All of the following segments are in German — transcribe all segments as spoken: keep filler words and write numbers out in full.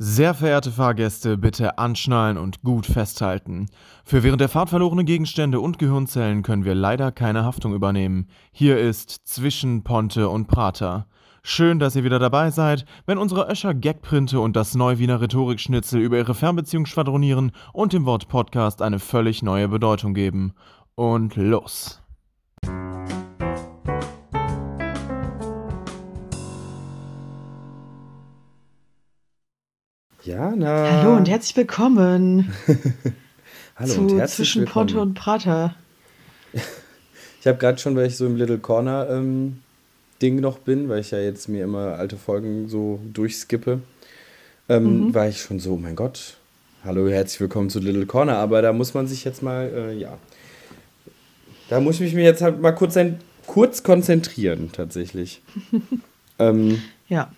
Sehr verehrte Fahrgäste, bitte anschnallen und gut festhalten. Für während der Fahrt verlorene Gegenstände und Gehirnzellen können wir leider keine Haftung übernehmen. Hier ist Zwischen Ponte und Prater. Schön, dass ihr wieder dabei seid, wenn unsere Öscher-Gagprinte und das Neuwiener Rhetorikschnitzel über ihre Fernbeziehung schwadronieren und dem Wort Podcast eine völlig neue Bedeutung geben. Und los! Jana. Hallo und herzlich willkommen Hallo zu und herzlich Zwischen willkommen. Ponte und Prater. Ich habe gerade schon, weil ich so im Little Corner ähm, Ding noch bin, weil ich ja jetzt mir immer alte Folgen so durchskippe, ähm, mhm. war ich schon so, oh mein Gott, hallo, herzlich willkommen zu Little Corner, aber da muss man sich jetzt mal, äh, ja, da muss ich mich jetzt halt mal kurz, ein, kurz konzentrieren tatsächlich. ähm, ja.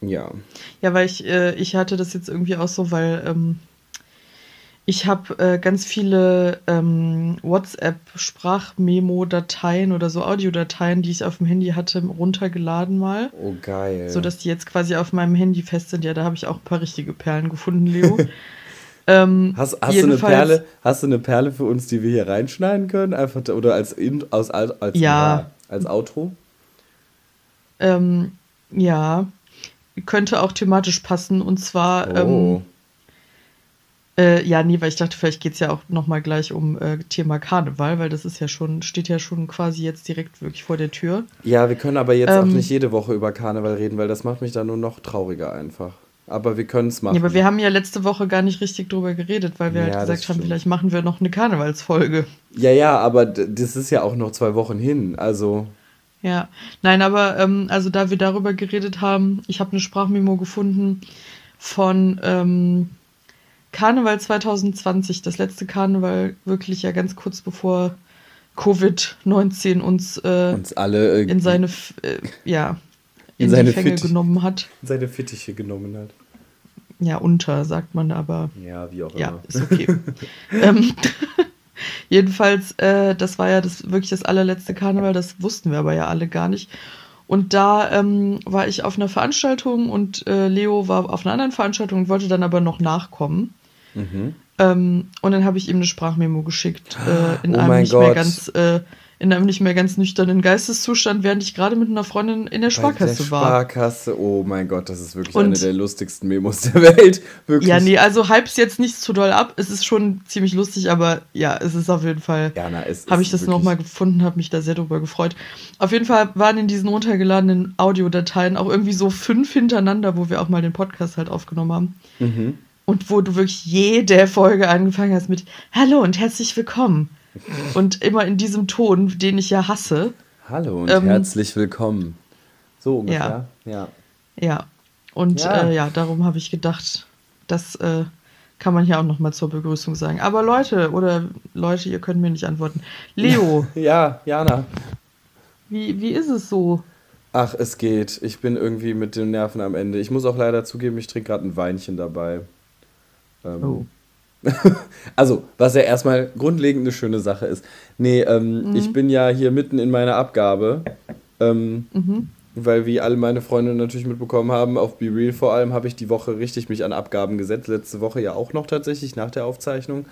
Ja. Ja, weil ich, äh, ich hatte das jetzt irgendwie auch so, weil ähm, ich habe äh, ganz viele ähm, WhatsApp-Sprachmemo-Dateien oder so Audiodateien, die ich auf dem Handy hatte, runtergeladen mal. Oh, geil. Sodass die jetzt quasi auf meinem Handy fest sind. Ja, da habe ich auch ein paar richtige Perlen gefunden, Leo. ähm, hast, hast, du eine Perle, hast du eine Perle für uns, die wir hier reinschneiden können? Einfach, oder als, als, als, als, ja. als Outro? Ähm, ja. Könnte auch thematisch passen, und zwar, oh. ähm, äh, ja, nee, weil ich dachte, vielleicht geht es ja auch nochmal gleich um äh, Thema Karneval, weil das ist ja schon, steht ja schon quasi jetzt direkt wirklich vor der Tür. Ja, wir können aber jetzt ähm, auch nicht jede Woche über Karneval reden, weil das macht mich dann nur noch trauriger einfach. Aber wir können es machen. Ja, aber wir haben ja letzte Woche gar nicht richtig drüber geredet, weil wir ja, halt gesagt haben, vielleicht machen wir noch eine Karnevalsfolge. Ja, ja, aber d- das ist ja auch noch zwei Wochen hin, also... Ja, nein, aber ähm, also da wir darüber geredet haben, ich habe eine Sprachmemo gefunden von ähm, Karneval zwanzig zwanzig, das letzte Karneval, wirklich ja ganz kurz bevor Covid neunzehn uns, äh, uns alle äh, in seine, äh, ja, in, in seine die Fänge Fitt- genommen hat. In seine Fittiche genommen hat. Ja, unter, sagt man aber. Ja, wie auch immer. Ja, ist okay. ähm, Jedenfalls, äh, das war ja das, wirklich das allerletzte Karneval, das wussten wir aber ja alle gar nicht. Und da ähm, war ich auf einer Veranstaltung und äh, Leo war auf einer anderen Veranstaltung und wollte dann aber noch nachkommen. Mhm. Ähm, und dann habe ich ihm eine Sprachmemo geschickt, äh, in, oh einem nicht mehr ganz, äh, in einem nicht mehr ganz nüchternen Geisteszustand, während ich gerade mit einer Freundin in der Sparkasse der war. Sparkasse, oh mein Gott, das ist wirklich und, eine der lustigsten Memos der Welt. Wirklich. Ja, nee, also hype's jetzt nicht zu doll ab. Es ist schon ziemlich lustig, aber ja, es ist auf jeden Fall, ja, habe ich das nochmal gefunden, habe mich da sehr drüber gefreut. Auf jeden Fall waren in diesen runtergeladenen Audiodateien auch irgendwie so fünf hintereinander, wo wir auch mal den Podcast halt aufgenommen haben. Mhm. Und wo du wirklich jede Folge angefangen hast mit Hallo und herzlich willkommen. Und immer in diesem Ton, den ich ja hasse. Hallo und ähm, herzlich willkommen. So ungefähr. Ja. Ja. ja. Und ja, äh, ja darum habe ich gedacht, das äh, kann man hier auch nochmal zur Begrüßung sagen. Aber Leute, oder Leute, ihr könnt mir nicht antworten. Leo. Ja, Jana. Wie, wie ist es so? Ach, es geht. Ich bin irgendwie mit den Nerven am Ende. Ich muss auch leider zugeben, ich trinke gerade ein Weinchen dabei. Oh. Also, was ja erstmal grundlegend eine schöne Sache ist. Nee, ähm, mhm. ich bin ja hier mitten in meiner Abgabe, ähm, mhm. weil wie alle meine Freunde natürlich mitbekommen haben, auf BeReal vor allem habe ich die Woche richtig mich an Abgaben gesetzt, letzte Woche ja auch noch tatsächlich nach der Aufzeichnung.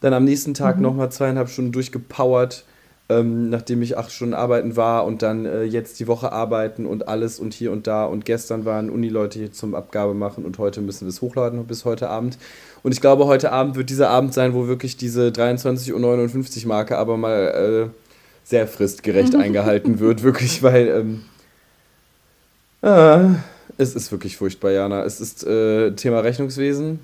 Dann am nächsten Tag mhm. nochmal zweieinhalb Stunden durchgepowert, ähm, nachdem ich acht Stunden arbeiten war und dann äh, jetzt die Woche arbeiten und alles und hier und da und gestern waren Unileute hier zum Abgabe machen und heute müssen wir es hochladen bis heute Abend. Und ich glaube, heute Abend wird dieser Abend sein, wo wirklich diese dreiundzwanzig Uhr neunundfünfzig Marke aber mal äh, sehr fristgerecht eingehalten wird. Wirklich, weil ähm, äh, es ist wirklich furchtbar, Jana. Es ist äh, Thema Rechnungswesen.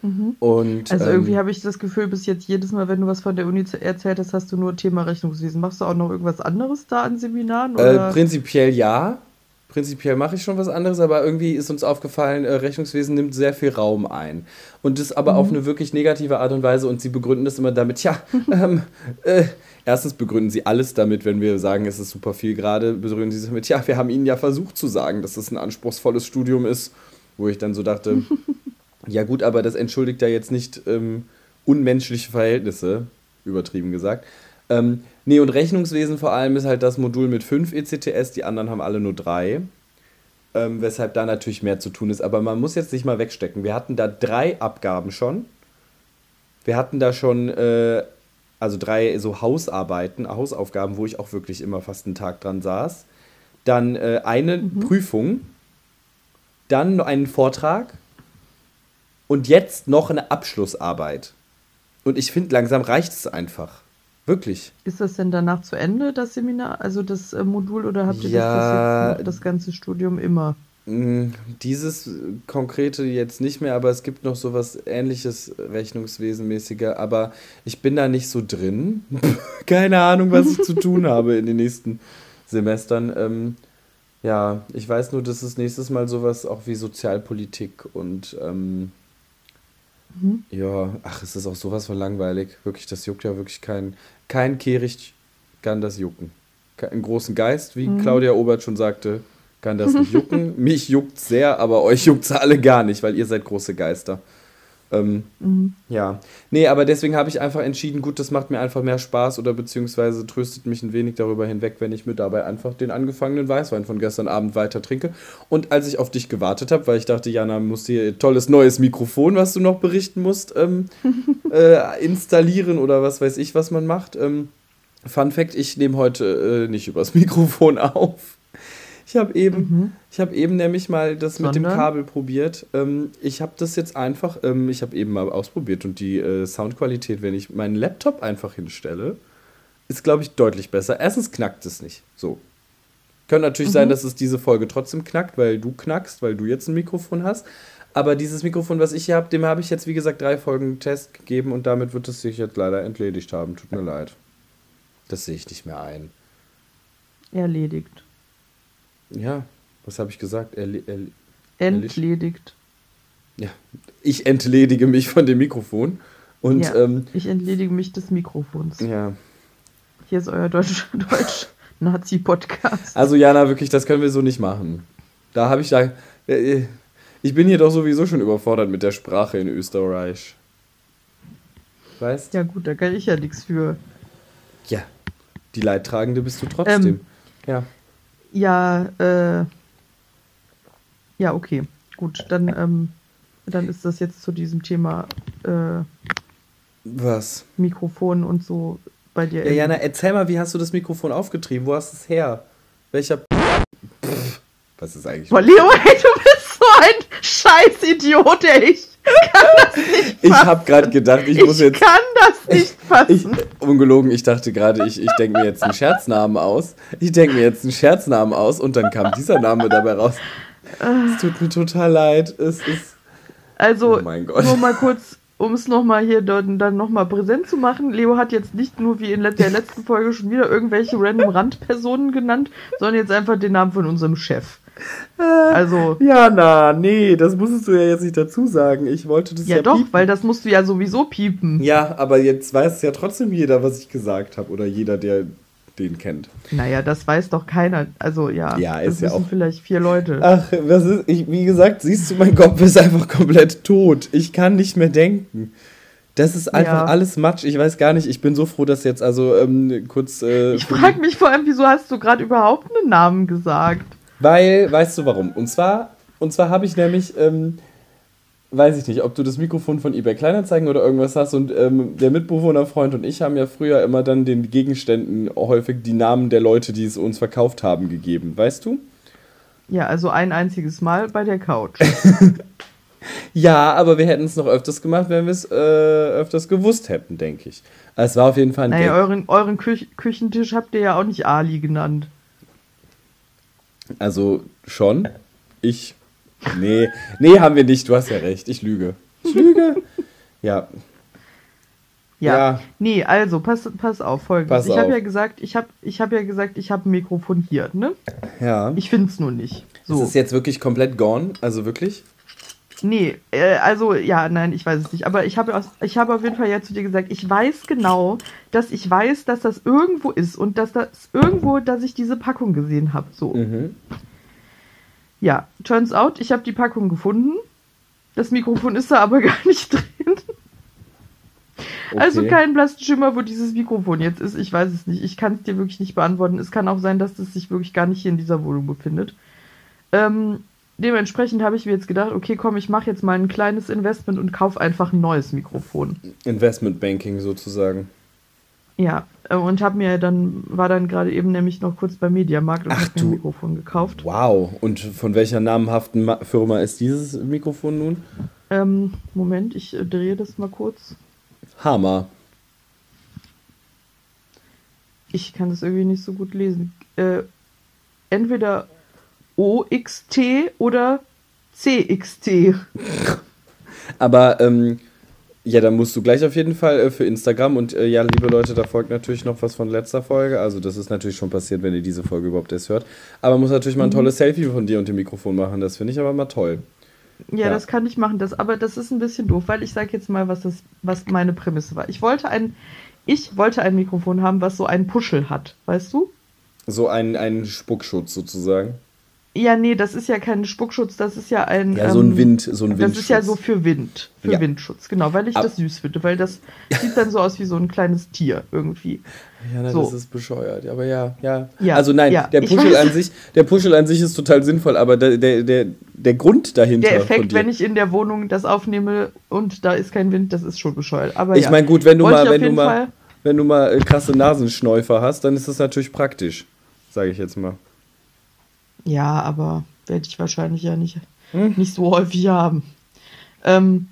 Mhm. Und, also ähm, irgendwie habe ich das Gefühl, bis jetzt jedes Mal, wenn du was von der Uni erzählt hast, hast du nur Thema Rechnungswesen. Machst du auch noch irgendwas anderes da an Seminaren? Oder? Äh, prinzipiell ja. Prinzipiell mache ich schon was anderes, aber irgendwie ist uns aufgefallen, Rechnungswesen nimmt sehr viel Raum ein. Und das aber mhm. auf eine wirklich negative Art und Weise. Und sie begründen das immer damit, ja, ähm, äh, erstens begründen sie alles damit, wenn wir sagen, es ist super viel gerade, begründen sie es damit, ja, wir haben ihnen ja versucht zu sagen, dass das ein anspruchsvolles Studium ist. Wo ich dann so dachte, ja gut, aber das entschuldigt ja jetzt nicht ähm, unmenschliche Verhältnisse, übertrieben gesagt. Ähm, Nee, und Rechnungswesen vor allem ist halt das Modul mit fünf E C T S, die anderen haben alle nur drei. ähm, weshalb da natürlich mehr zu tun ist. Aber man muss jetzt nicht mal wegstecken. Wir hatten da drei Abgaben schon. Wir hatten da schon, äh, also drei so Hausarbeiten, Hausaufgaben, wo ich auch wirklich immer fast einen Tag dran saß. Dann äh, eine mhm. Prüfung, dann einen Vortrag und jetzt noch eine Abschlussarbeit. Und ich finde, langsam reicht es einfach. Wirklich. Ist das denn danach zu Ende, das Seminar, also das äh, Modul, oder habt ihr ja, das, jetzt das ganze Studium immer? Dieses konkrete jetzt nicht mehr, aber es gibt noch sowas ähnliches, rechnungswesenmäßiger, aber ich bin da nicht so drin. Keine Ahnung, was ich zu tun habe in den nächsten Semestern. Ähm, ja, ich weiß nur, dass es nächstes Mal sowas auch wie Sozialpolitik und ähm, mhm. ja, ach, es ist auch sowas von langweilig. Wirklich, das juckt ja wirklich keinen. Kein Kehricht kann das jucken. Einen großen Geist, wie mhm. Claudia Obert schon sagte, kann das nicht jucken. Mich juckt's sehr, aber euch juckt's alle gar nicht, weil ihr seid große Geister. Ähm, mhm. Ja. Nee, aber deswegen habe ich einfach entschieden, gut, das macht mir einfach mehr Spaß oder beziehungsweise tröstet mich ein wenig darüber hinweg, wenn ich mir dabei einfach den angefangenen Weißwein von gestern Abend weiter trinke. Und als ich auf dich gewartet habe, weil ich dachte, Jana, musst dir tolles neues Mikrofon, was du noch berichten musst, ähm, äh, installieren oder was weiß ich, was man macht. Ähm, Fun Fact, ich nehme heute äh, nicht übers Mikrofon auf. Ich habe eben, mhm. ich habe eben nämlich mal das Sondern? mit dem Kabel probiert. Ähm, ich habe das jetzt einfach, ähm, ich habe eben mal ausprobiert und die äh, Soundqualität, wenn ich meinen Laptop einfach hinstelle, ist, glaube ich, deutlich besser. Erstens knackt es nicht. So. Kann natürlich mhm. sein, dass es diese Folge trotzdem knackt, weil du knackst, weil du jetzt ein Mikrofon hast. Aber dieses Mikrofon, was ich hier habe, dem habe ich jetzt, wie gesagt, drei Folgen Test gegeben und damit wird es sich jetzt leider entledigt haben. Tut mir leid. Das sehe ich nicht mehr ein. Erledigt. Ja, was habe ich gesagt? Erle- erle- Entledigt. Ja, ich entledige mich von dem Mikrofon. Und, ja, ähm, ich entledige mich des Mikrofons. Ja. Hier ist euer Deutsch, Deutsch Nazi-Podcast. Also Jana, wirklich, das können wir so nicht machen. Da habe ich da... Ich bin hier doch sowieso schon überfordert mit der Sprache in Österreich. Weißt? Ja gut, da kann ich ja nichts für. Ja, die Leidtragende bist du trotzdem. Ähm, ja. Ja, äh, ja, okay, gut, dann, ähm, dann ist das jetzt zu diesem Thema, äh, was? Mikrofon und so bei dir. Ja, Jana, erzähl mal, wie hast du das Mikrofon aufgetrieben? Wo hast du es her? Welcher... Pff, was ist eigentlich... Boah, Leo, ey, du bist so ein Scheiß-Idiot, ey, ich kann das nicht fassen. Ich hab grad gedacht, ich, ich muss jetzt... Ich kann das nicht fassen. Ich, ungelogen, ich dachte gerade, ich, ich denke mir jetzt einen Scherznamen aus. Ich denke mir jetzt einen Scherznamen aus und dann kam dieser Name dabei raus. Es tut mir total leid. Es ist... Also, oh mein Gott. Nur mal kurz, um es nochmal hier dann, dann nochmal präsent zu machen. Leo hat jetzt nicht nur wie in der letzten Folge schon wieder irgendwelche random Randpersonen genannt, sondern jetzt einfach den Namen von unserem Chef. Also ja, na, nee, das musstest du ja jetzt nicht dazu sagen. Ich wollte das ja, ja doch, piepen. Weil das musst du ja sowieso piepen. Ja, aber jetzt weiß ja trotzdem jeder, was ich gesagt habe. Oder jeder, der den kennt. Naja, das weiß doch keiner. Also ja, ja ist das ja wissen auch vielleicht vier Leute. Ach, was ist, ich, wie gesagt, siehst du, mein Kopf ist einfach komplett tot. Ich kann nicht mehr denken. Das ist einfach ja. alles Matsch. Ich weiß gar nicht, ich bin so froh, dass jetzt also ähm, kurz... Äh, ich frage mich vor allem, wieso hast du gerade überhaupt einen Namen gesagt? Weil, weißt du warum? Und zwar, und zwar habe ich nämlich, ähm, weiß ich nicht, ob du das Mikrofon von eBay Kleinanzeigen oder irgendwas hast und ähm, der Mitbewohnerfreund und ich haben ja früher immer dann den Gegenständen häufig die Namen der Leute, die es uns verkauft haben, gegeben, weißt du? Ja, also ein einziges Mal bei der Couch. Ja, aber wir hätten es noch öfters gemacht, wenn wir es äh, öfters gewusst hätten, denke ich. Es war auf jeden Fall ein Naja, euren, euren Küch- Küchentisch habt ihr ja auch nicht Ali genannt. Also schon, ich, nee, nee haben wir nicht, du hast ja recht, ich lüge. Ich lüge? Ja. Ja, ja. Nee, also pass, pass auf, folgendes. Pass ich habe ja gesagt, ich habe ich hab ja gesagt, ich habe ein Mikrofon hier, ne? Ja. Ich finde es nur nicht. So. Ist es jetzt wirklich komplett gone, also wirklich? Nee, äh, also ja, nein, ich weiß es nicht, aber ich habe ich hab auf jeden Fall ja zu dir gesagt, ich weiß genau, dass ich weiß, dass das irgendwo ist und dass das irgendwo, dass ich diese Packung gesehen habe, so. Mhm. Ja, turns out, ich habe die Packung gefunden, das Mikrofon ist da aber gar nicht drin. Okay. Also kein blassen Schimmer, wo dieses Mikrofon jetzt ist, ich weiß es nicht, ich kann es dir wirklich nicht beantworten, es kann auch sein, dass es sich wirklich gar nicht hier in dieser Wohnung befindet. Ähm, dementsprechend habe ich mir jetzt gedacht, okay, komm, ich mache jetzt mal ein kleines Investment und kaufe einfach ein neues Mikrofon. Investmentbanking sozusagen. Ja, und habe mir dann, war dann gerade eben nämlich noch kurz beim Mediamarkt und habe mir ein Mikrofon gekauft. Wow, und von welcher namenhaften Firma ist dieses Mikrofon nun? Ähm, Moment, ich drehe das mal kurz. Hammer. Ich kann das irgendwie nicht so gut lesen. Äh, entweder O X T oder C X T. Aber, ähm, ja, dann musst du gleich auf jeden Fall äh, für Instagram und äh, ja, liebe Leute, da folgt natürlich noch was von letzter Folge. Also das ist natürlich schon passiert, wenn ihr diese Folge überhaupt erst hört. Aber man muss natürlich mal ein tolles Selfie von dir und dem Mikrofon machen. Das finde ich aber mal toll. Ja, ja, das kann ich machen. Das, aber das ist ein bisschen doof, weil ich sage jetzt mal, was das, was meine Prämisse war. Ich wollte ein, ich wollte ein Mikrofon haben, was so einen Puschel hat, weißt du? So ein, ein Spuckschutz sozusagen. Ja, nee, das ist ja kein Spuckschutz, das ist ja ein... Ja, so ein Wind, so ein Windschutz. Das ist ja so für Wind, für ja. Windschutz, genau, weil ich Ab- das süß finde, weil das sieht dann so aus wie so ein kleines Tier irgendwie. Ja, nein, so. Das ist bescheuert, aber ja, ja. ja also nein, ja, der Puschel an sich, der Puschel an sich ist total sinnvoll, aber der, der, der, der Grund dahinter... Der Effekt, wenn ich in der Wohnung das aufnehme und da ist kein Wind, das ist schon bescheuert, aber ich ja. meine, gut, wenn du Wollte mal, wenn du mal, Fall wenn du mal krasse Nasenschnäufer hast, dann ist das natürlich praktisch, sage ich jetzt mal. Ja, aber werde ich wahrscheinlich ja nicht, hm? nicht so häufig haben. Ähm,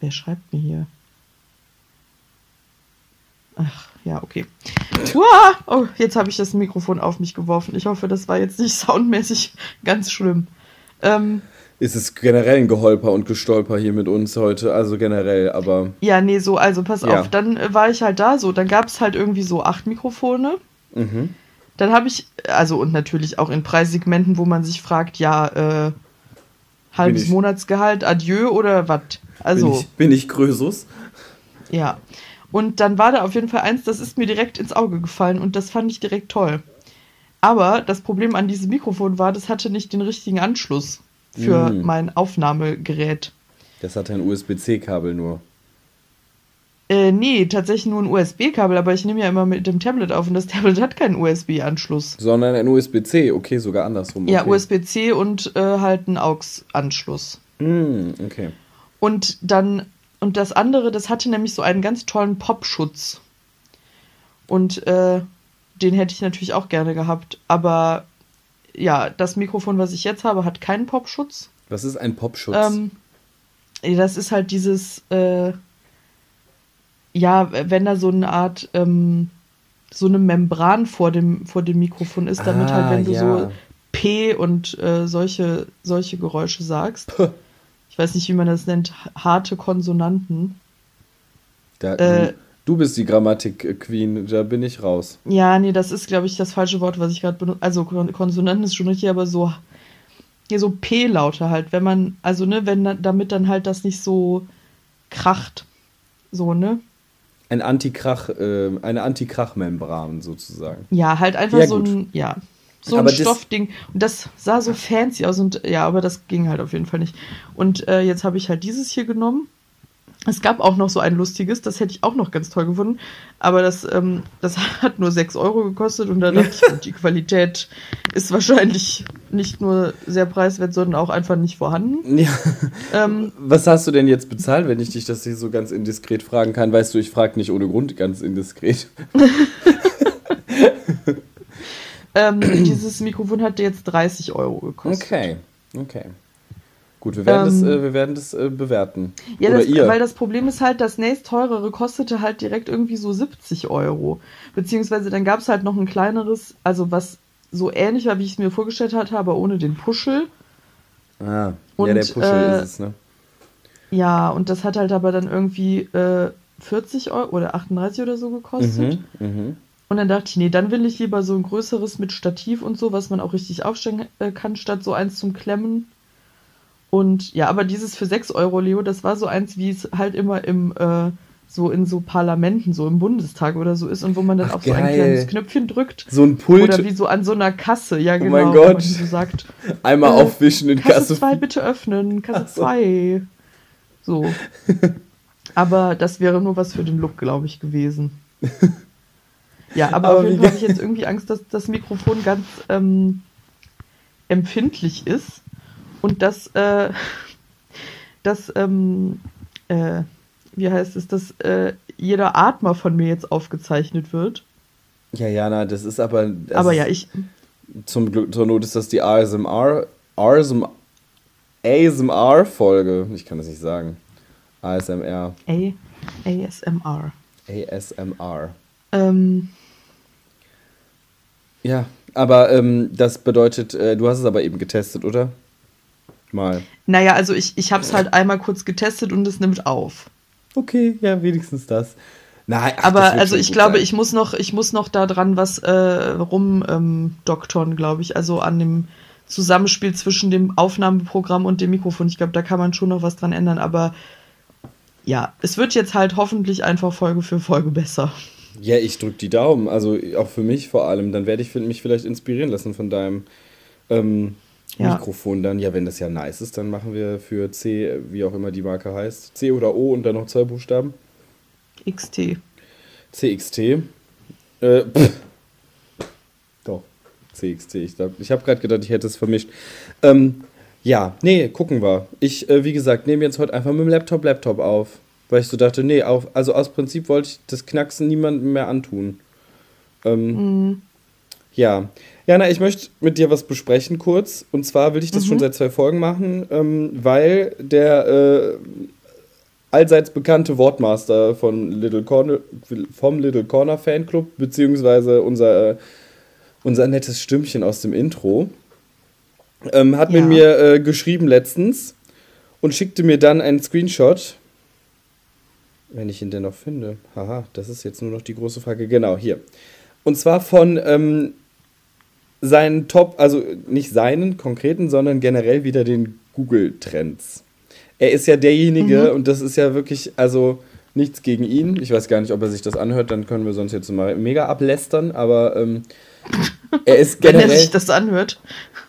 wer schreibt mir hier? Ach, ja, okay. Uah! Oh, jetzt habe ich das Mikrofon auf mich geworfen. Ich hoffe, das war jetzt nicht soundmäßig ganz schlimm. Ähm, Ist es generell ein Geholper und Gestolper hier mit uns heute? Also generell, aber... Ja, nee, so, also pass ja. auf. Dann war ich halt da so. Dann gab es halt irgendwie so acht Mikrofone. Mhm. Dann habe ich, also und natürlich auch in Preissegmenten, wo man sich fragt, ja, äh, halbes Monatsgehalt, adieu oder was? Also, bin ich, bin ich Krösus? Ja, und dann war da auf jeden Fall eins, das ist mir direkt ins Auge gefallen und das fand ich direkt toll. Aber das Problem an diesem Mikrofon war, das hatte nicht den richtigen Anschluss für mm. mein Aufnahmegerät. Das hatte ein U S B C Kabel nur. Äh, nee, tatsächlich nur ein U S B Kabel, aber ich nehme ja immer mit dem Tablet auf und das Tablet hat keinen U S B Anschluss. Sondern ein U S B C, okay, sogar andersrum. Okay. Ja, U S B C und äh, halt einen A U X Anschluss. Mm, okay. Und dann, und das andere, das hatte nämlich so einen ganz tollen Popschutz. Und äh, den hätte ich natürlich auch gerne gehabt, aber ja, das Mikrofon, was ich jetzt habe, hat keinen Popschutz. Was ist ein Popschutz? Ähm, das ist halt dieses, äh, ja, wenn da so eine Art, ähm, so eine Membran vor dem, vor dem Mikrofon ist, damit ah, halt, wenn du ja. so P und äh, solche, solche Geräusche sagst. Puh. Ich weiß nicht, wie man das nennt, harte Konsonanten. Da, äh, du bist die Grammatik-Queen, da bin ich raus. Ja, nee, das ist, glaube ich, das falsche Wort, was ich gerade benutze. Also Konsonanten ist schon richtig, aber so, hier so P-Laute halt, wenn man, also ne, wenn damit dann halt das nicht so kracht. So, ne? Ein Antikrach, äh, eine Antikrachmembran sozusagen. Ja, halt einfach ja, so ein, ja, so ein Stoffding. Und das sah so fancy aus und ja, aber das ging halt auf jeden Fall nicht. Und äh, jetzt habe ich halt dieses hier genommen. Es gab auch noch so ein lustiges, das hätte ich auch noch ganz toll gefunden, aber das, ähm, das hat nur sechs Euro gekostet und da dachte ich, gut, die Qualität ist wahrscheinlich nicht nur sehr preiswert, sondern auch einfach nicht vorhanden. Ja. Ähm, Was hast du denn jetzt bezahlt, wenn ich dich das hier so ganz indiskret fragen kann? Weißt du, ich frage nicht ohne Grund ganz indiskret. ähm, dieses Mikrofon hatte jetzt dreißig Euro gekostet. Okay, okay. Gut, wir werden ähm, das, äh, wir werden das äh, bewerten. Ja, Oder das, ihr. Weil das Problem ist halt, das nächstteurere kostete halt direkt irgendwie so siebzig Euro. Beziehungsweise dann gab es halt noch ein kleineres, also was so ähnlich war, wie ich es mir vorgestellt hatte, aber ohne den Puschel. Ah, und, ja, der Puschel äh, ist es, ne? Ja, und das hat halt aber dann irgendwie äh, vierzig Euro oder achtunddreißig oder so gekostet. Mhm, mhm. Und dann dachte ich, nee, dann will ich lieber so ein größeres mit Stativ und so, was man auch richtig aufstellen äh, kann, statt so eins zum Klemmen. Und ja, aber dieses für sechs Euro, Leo, das war so eins, wie es halt immer im äh, so in so Parlamenten, so im Bundestag oder so ist und wo man dann Ach, auf geil. so ein kleines Knöpfchen drückt. So ein Pult. Oder wie so an so einer Kasse, ja genau. Oh mein Gott. Man so sagt, Einmal äh, aufwischen in Kasse. Kasse zwei bitte öffnen, Kasse zwei. So. Aber das wäre nur was für den Look, glaube ich, gewesen. Ja, aber, aber auf jeden Fall habe ich jetzt irgendwie Angst, dass das Mikrofon ganz... Ähm, empfindlich ist und dass, äh, dass ähm, äh, wie heißt es, dass äh, jeder Atmer von mir jetzt aufgezeichnet wird. Ja, Jana, das ist aber... Das aber ist, ja, ich... Zum Glück, zur Not ist das die A S M R... A S M R-Folge. Ich kann das nicht sagen. A S M R. A ASMR. A S M R. Ähm... Ja, aber ähm, das bedeutet, äh, du hast es aber eben getestet, oder? Mal. Naja, also ich, ich habe es halt einmal kurz getestet und es nimmt auf. Okay, ja, wenigstens das. Nein, ach, aber das also ich glaube, sein. ich muss noch, ich muss noch da dran was äh, rumdoktern, ähm, glaube ich. Also an dem Zusammenspiel zwischen dem Aufnahmeprogramm und dem Mikrofon. Ich glaube, da kann man schon noch was dran ändern, aber ja, es wird jetzt halt hoffentlich einfach Folge für Folge besser. Ja, ich drücke die Daumen, also auch für mich vor allem. Dann werde ich mich vielleicht inspirieren lassen von deinem ähm, ja. Mikrofon dann. Ja, wenn das ja nice ist, dann machen wir für C, wie auch immer die Marke heißt, C oder O und dann noch zwei Buchstaben. X T. C X T. Äh, Doch, C X T. Ich, ich habe gerade gedacht, ich hätte es vermischt. Ähm, ja, nee, gucken wir. Ich, äh, wie gesagt, nehme jetzt heute einfach mit dem Laptop Laptop auf. Weil ich so dachte, nee, auf, also aus Prinzip wollte ich das Knacksen niemandem mehr antun. Ähm, mhm. Ja. Jana, ich möchte mit dir was besprechen kurz. Und zwar will ich das mhm. schon seit zwei Folgen machen, ähm, weil der äh, allseits bekannte Wortmaster von Little Corner, vom Little Corner Fanclub, beziehungsweise unser, äh, unser nettes Stimmchen aus dem Intro, ähm, hat ja. mit mir äh, geschrieben letztens und schickte mir dann einen Screenshot. Wenn ich ihn denn noch finde. Haha, das ist jetzt nur noch die große Frage. Genau, hier. Und zwar von ähm, seinen Top, also nicht seinen konkreten, sondern generell wieder den Google-Trends. Er ist ja derjenige, mhm. und das ist ja wirklich, also nichts gegen ihn. Ich weiß gar nicht, ob er sich das anhört, dann können wir sonst jetzt mal mega ablästern, aber ähm, er ist generell... Wenn er sich das anhört.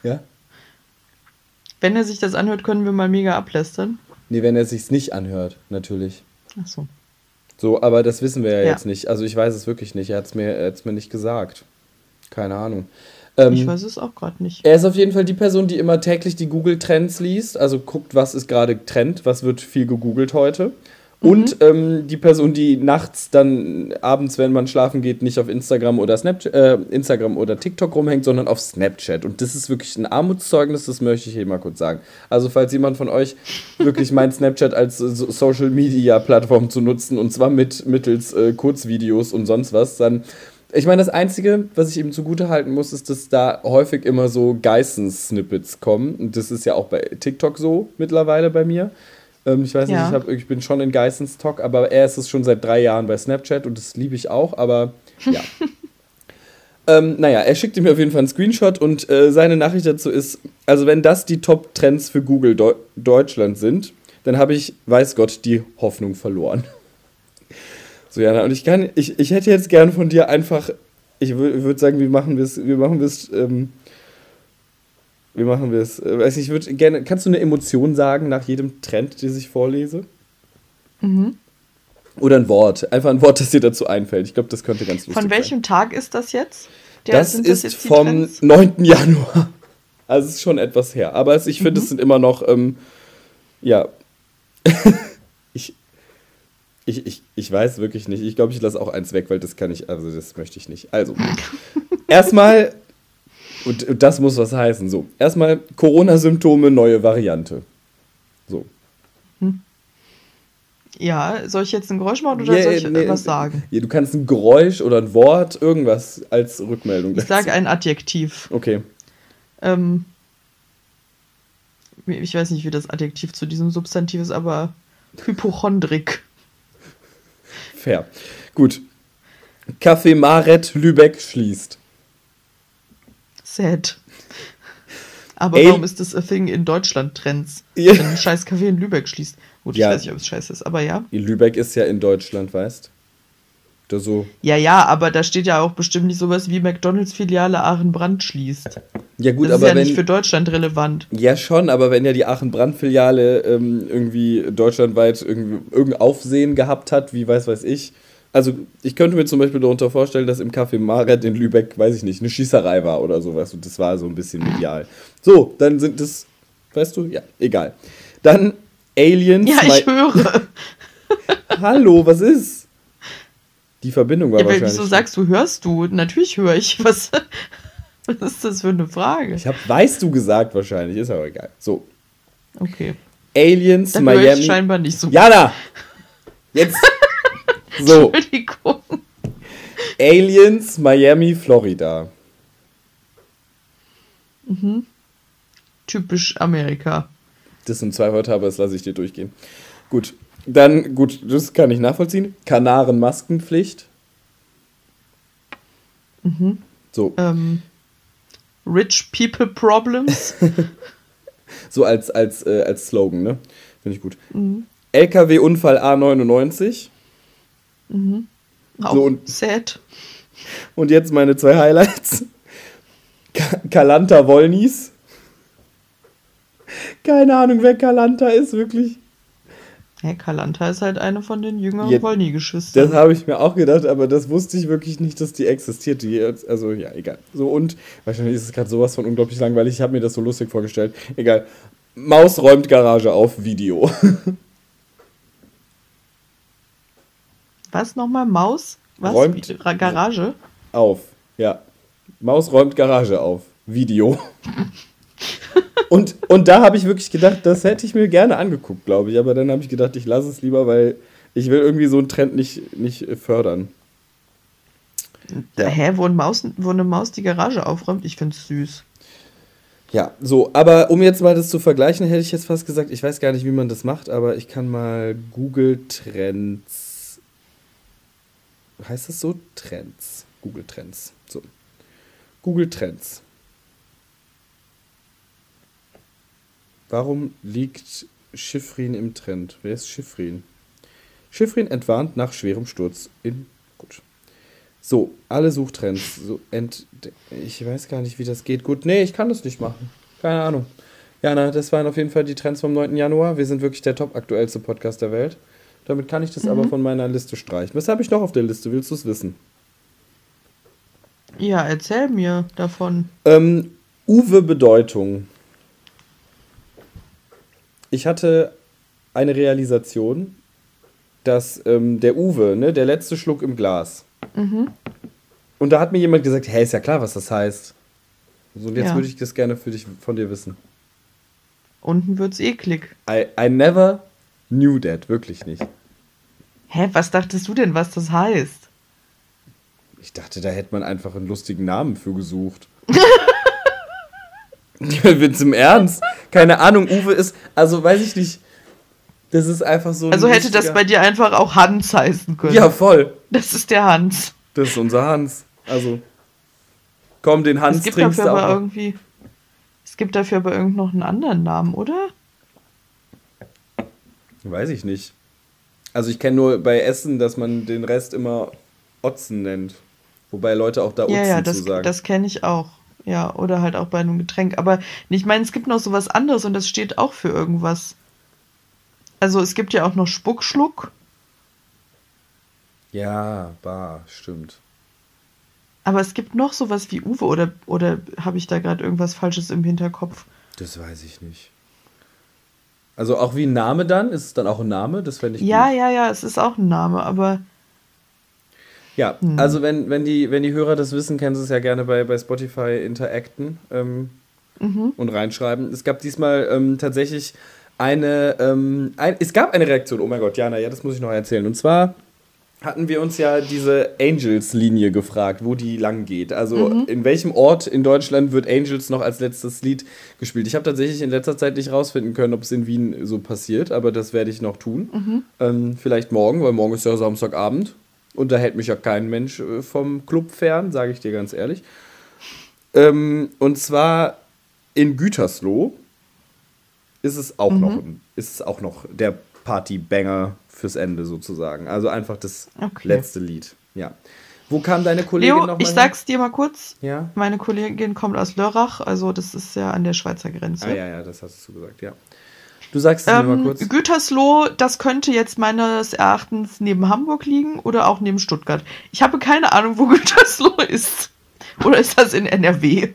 Ja? Wenn er sich das anhört, können wir mal mega ablästern. Nee, wenn er sich's nicht anhört, natürlich. Ach so. So, aber das wissen wir ja, ja jetzt nicht. Also ich weiß es wirklich nicht. Er hat es mir, er hat's mir nicht gesagt. Keine Ahnung. Ähm, ich weiß es auch gerade nicht. Er ist auf jeden Fall die Person, die immer täglich die Google-Trends liest. Also guckt, was ist gerade Trend, was wird viel gegoogelt heute. Mhm. Und ähm, die Person, die nachts dann abends, wenn man schlafen geht, nicht auf Instagram oder, Snapchat, äh, Instagram oder TikTok rumhängt, sondern auf Snapchat. Und das ist wirklich ein Armutszeugnis, das möchte ich hier mal kurz sagen. Also falls jemand von euch wirklich meint, Snapchat als äh, Social-Media-Plattform zu nutzen, und zwar mit mittels äh, Kurzvideos und sonst was, dann... Ich meine, das Einzige, was ich ihm zugutehalten muss, ist, dass da häufig immer so Geißen-Snippets kommen. Und das ist ja auch bei TikTok so mittlerweile bei mir. Ich weiß nicht, ja. ich, hab, ich bin schon in Geissens Talk, aber er ist es schon seit drei Jahren bei Snapchat und das liebe ich auch, aber ja. ähm, naja, er schickte mir auf jeden Fall einen Screenshot und äh, seine Nachricht dazu ist, also wenn das die Top-Trends für Google Deu- Deutschland sind, dann habe ich, weiß Gott, die Hoffnung verloren. So, Jana, und ich kann, ich, ich hätte jetzt gern von dir einfach, ich würde würd sagen, wie machen wir es, wir machen wir es, ähm, Wie machen wir es? Weiß nicht, ich würde gerne. Kannst du eine Emotion sagen nach jedem Trend, den ich vorlese? Mhm. Oder ein Wort. Einfach ein Wort, das dir dazu einfällt. Ich glaube, das könnte ganz lustig sein. Von welchem sein. Tag ist das jetzt? Der, das ist das jetzt vom neunten Januar. Also es ist schon etwas her. Aber es, ich finde, mhm. es sind immer noch. Ähm, ja. ich, ich, ich, ich weiß wirklich nicht. Ich glaube, ich lasse auch eins weg, weil das kann ich. Also, das möchte ich nicht. Also. Erstmal. Und das muss was heißen. So, erstmal Corona-Symptome, neue Variante. So. Hm. Ja, soll ich jetzt ein Geräusch machen oder yeah, soll ich nee, was sagen? Ja, du kannst ein Geräusch oder ein Wort, irgendwas als Rückmeldung. Ich sage ein Adjektiv. Okay. Ähm, ich weiß nicht, wie das Adjektiv zu diesem Substantiv ist, aber hypochondrik. Fair. Gut. Café Maret Lübeck schließt. Sad. Aber Ey. warum ist das a thing in Deutschland Trends? Ja. Wenn ein scheiß Café in Lübeck schließt. Gut, ich ja. weiß nicht, ob es scheiße ist, aber ja. Lübeck ist ja in Deutschland, weißt du? So. Ja, ja, aber da steht ja auch bestimmt nicht sowas wie McDonalds-Filiale Aachen-Brand schließt. Ja, gut, das aber ist ja wenn, nicht für Deutschland relevant. Ja, schon, aber wenn ja die Aachen-Brand-Filiale ähm, irgendwie deutschlandweit irgendwie, irgendein Aufsehen gehabt hat, wie weiß weiß ich, Also ich könnte mir zum Beispiel darunter vorstellen, dass im Café Maret in Lübeck, weiß ich nicht, eine Schießerei war oder sowas. Und das war so ein bisschen medial. So, dann sind es, weißt du, ja, egal. Dann Alien. Ja, ich höre. Hallo, was ist? Die Verbindung war ja, wahrscheinlich. Wieso sagst du, hörst du? Natürlich höre ich. Was, was ist das für eine Frage? Ich habe weißt du gesagt wahrscheinlich, ist aber egal. So. Okay. Aliens, dann Miami. Höre ich scheinbar nicht so gut. Jana! Jetzt... So. Entschuldigung. Aliens, Miami, Florida. Mhm. Typisch Amerika. Das sind zwei Wörter, aber das lasse ich dir durchgehen. Gut, dann, gut, das kann ich nachvollziehen. Kanaren-Maskenpflicht. Mhm. So. Ähm, rich people problems. So als, als, äh, als Slogan, ne? Finde ich gut. Mhm. L K W-Unfall A neunundneunzig. Mhm. Auch so, und, sad. Und jetzt meine zwei Highlights. Kalanta Wollnies. Keine Ahnung, wer Kalanta ist, wirklich. Hey, Kalanta ist halt eine von den jüngeren Wollnie-Geschwistern. Das habe ich mir auch gedacht, aber das wusste ich wirklich nicht, dass die existiert. Die, also, ja, egal. So, und wahrscheinlich ist es gerade sowas von unglaublich langweilig. Ich habe mir das so lustig vorgestellt. Egal. Maus räumt Garage auf, Video. Was nochmal? Maus? Was? Räumt Garage? Auf, ja. Maus räumt Garage auf. Video. und, und da habe ich wirklich gedacht, das hätte ich mir gerne angeguckt, glaube ich. Aber dann habe ich gedacht, ich lasse es lieber, weil ich will irgendwie so einen Trend nicht, nicht fördern. Ja. Hä? Wo, ein Maus, wo eine Maus die Garage aufräumt? Ich finde es süß. Ja, so. Aber um jetzt mal das zu vergleichen, hätte ich jetzt fast gesagt, ich weiß gar nicht, wie man das macht, aber ich kann mal Google Trends. Heißt das so? Trends. Google Trends. So. Google Trends. Warum liegt Schifrin im Trend? Wer ist Schifrin? Schifrin entwarnt nach schwerem Sturz in... Gut. So, alle Suchtrends. So, ent... Ich weiß gar nicht, wie das geht. Gut, nee, ich kann das nicht machen. Keine Ahnung. Jana, das waren auf jeden Fall die Trends vom neunten Januar. Wir sind wirklich der topaktuellste Podcast der Welt. Damit kann ich das mhm. aber von meiner Liste streichen. Was habe ich noch auf der Liste? Willst du es wissen? Ja, erzähl mir davon. Ähm, Uwe Bedeutung. Ich hatte eine Realisation, dass ähm, der Uwe, ne, der letzte Schluck im Glas. Mhm. Und da hat mir jemand gesagt, hey, ist ja klar, was das heißt. So, und jetzt ja. würde ich das gerne für dich, von dir wissen. Unten wird's eklig. I, I never... New Dad, wirklich nicht. Hä, was dachtest du denn, was das heißt? Ich dachte, da hätte man einfach einen lustigen Namen für gesucht. Ich bin zum Ernst. Keine Ahnung, Uwe ist, also weiß ich nicht, das ist einfach so ein Also hätte lustiger... das bei dir einfach auch Hans heißen können. Ja, voll. Das ist der Hans. Das ist unser Hans. Also, komm, den Hans es trinkst du auch. Aber irgendwie, es gibt dafür aber irgend noch einen anderen Namen, oder? Weiß ich nicht. Also ich kenne nur bei Essen, dass man den Rest immer Otzen nennt. Wobei Leute auch da Otzen ja, ja, das, zu sagen. Ja, das kenne ich auch. Ja, oder halt auch bei einem Getränk. Aber ich meine, es gibt noch sowas anderes und das steht auch für irgendwas. Also es gibt ja auch noch Spuckschluck. Ja, bah, stimmt. Aber es gibt noch sowas wie Uwe oder, oder habe ich da gerade irgendwas Falsches im Hinterkopf? Das weiß ich nicht. Also auch wie ein Name dann? Ist es dann auch ein Name? Das fände ich ja, gut. Ja, ja, es ist auch ein Name, aber... Ja, hm. also wenn, wenn, die, wenn die Hörer das wissen, können sie es ja gerne bei, bei Spotify interacten ähm, mhm. und reinschreiben. Es gab diesmal ähm, tatsächlich eine... Ähm, ein, es gab eine Reaktion, oh mein Gott, Jana, ja, das muss ich noch erzählen. Und zwar hatten wir uns ja diese Angels-Linie gefragt, wo die lang geht. Also mhm. in welchem Ort in Deutschland wird Angels noch als letztes Lied gespielt? Ich habe tatsächlich in letzter Zeit nicht rausfinden können, ob es in Wien so passiert, aber das werde ich noch tun. Mhm. Ähm, vielleicht morgen, weil morgen ist ja Samstagabend und da hält mich ja kein Mensch vom Club fern, sage ich dir ganz ehrlich. Ähm, und zwar in Gütersloh ist es auch, mhm. noch, ist es auch noch der Partybanger fürs Ende sozusagen. Also einfach das okay. letzte Lied. Ja. Wo kam deine Kollegin nochmal? Ich sag's dir mal kurz. Ja? Meine Kollegin kommt aus Lörrach, also das ist ja an der Schweizer Grenze. Ah ja, ja, das hast du gesagt, ja. Du sagst es ähm, mir mal kurz. Gütersloh, das könnte jetzt meines Erachtens neben Hamburg liegen oder auch neben Stuttgart. Ich habe keine Ahnung, wo Gütersloh ist. Oder ist das in N R W?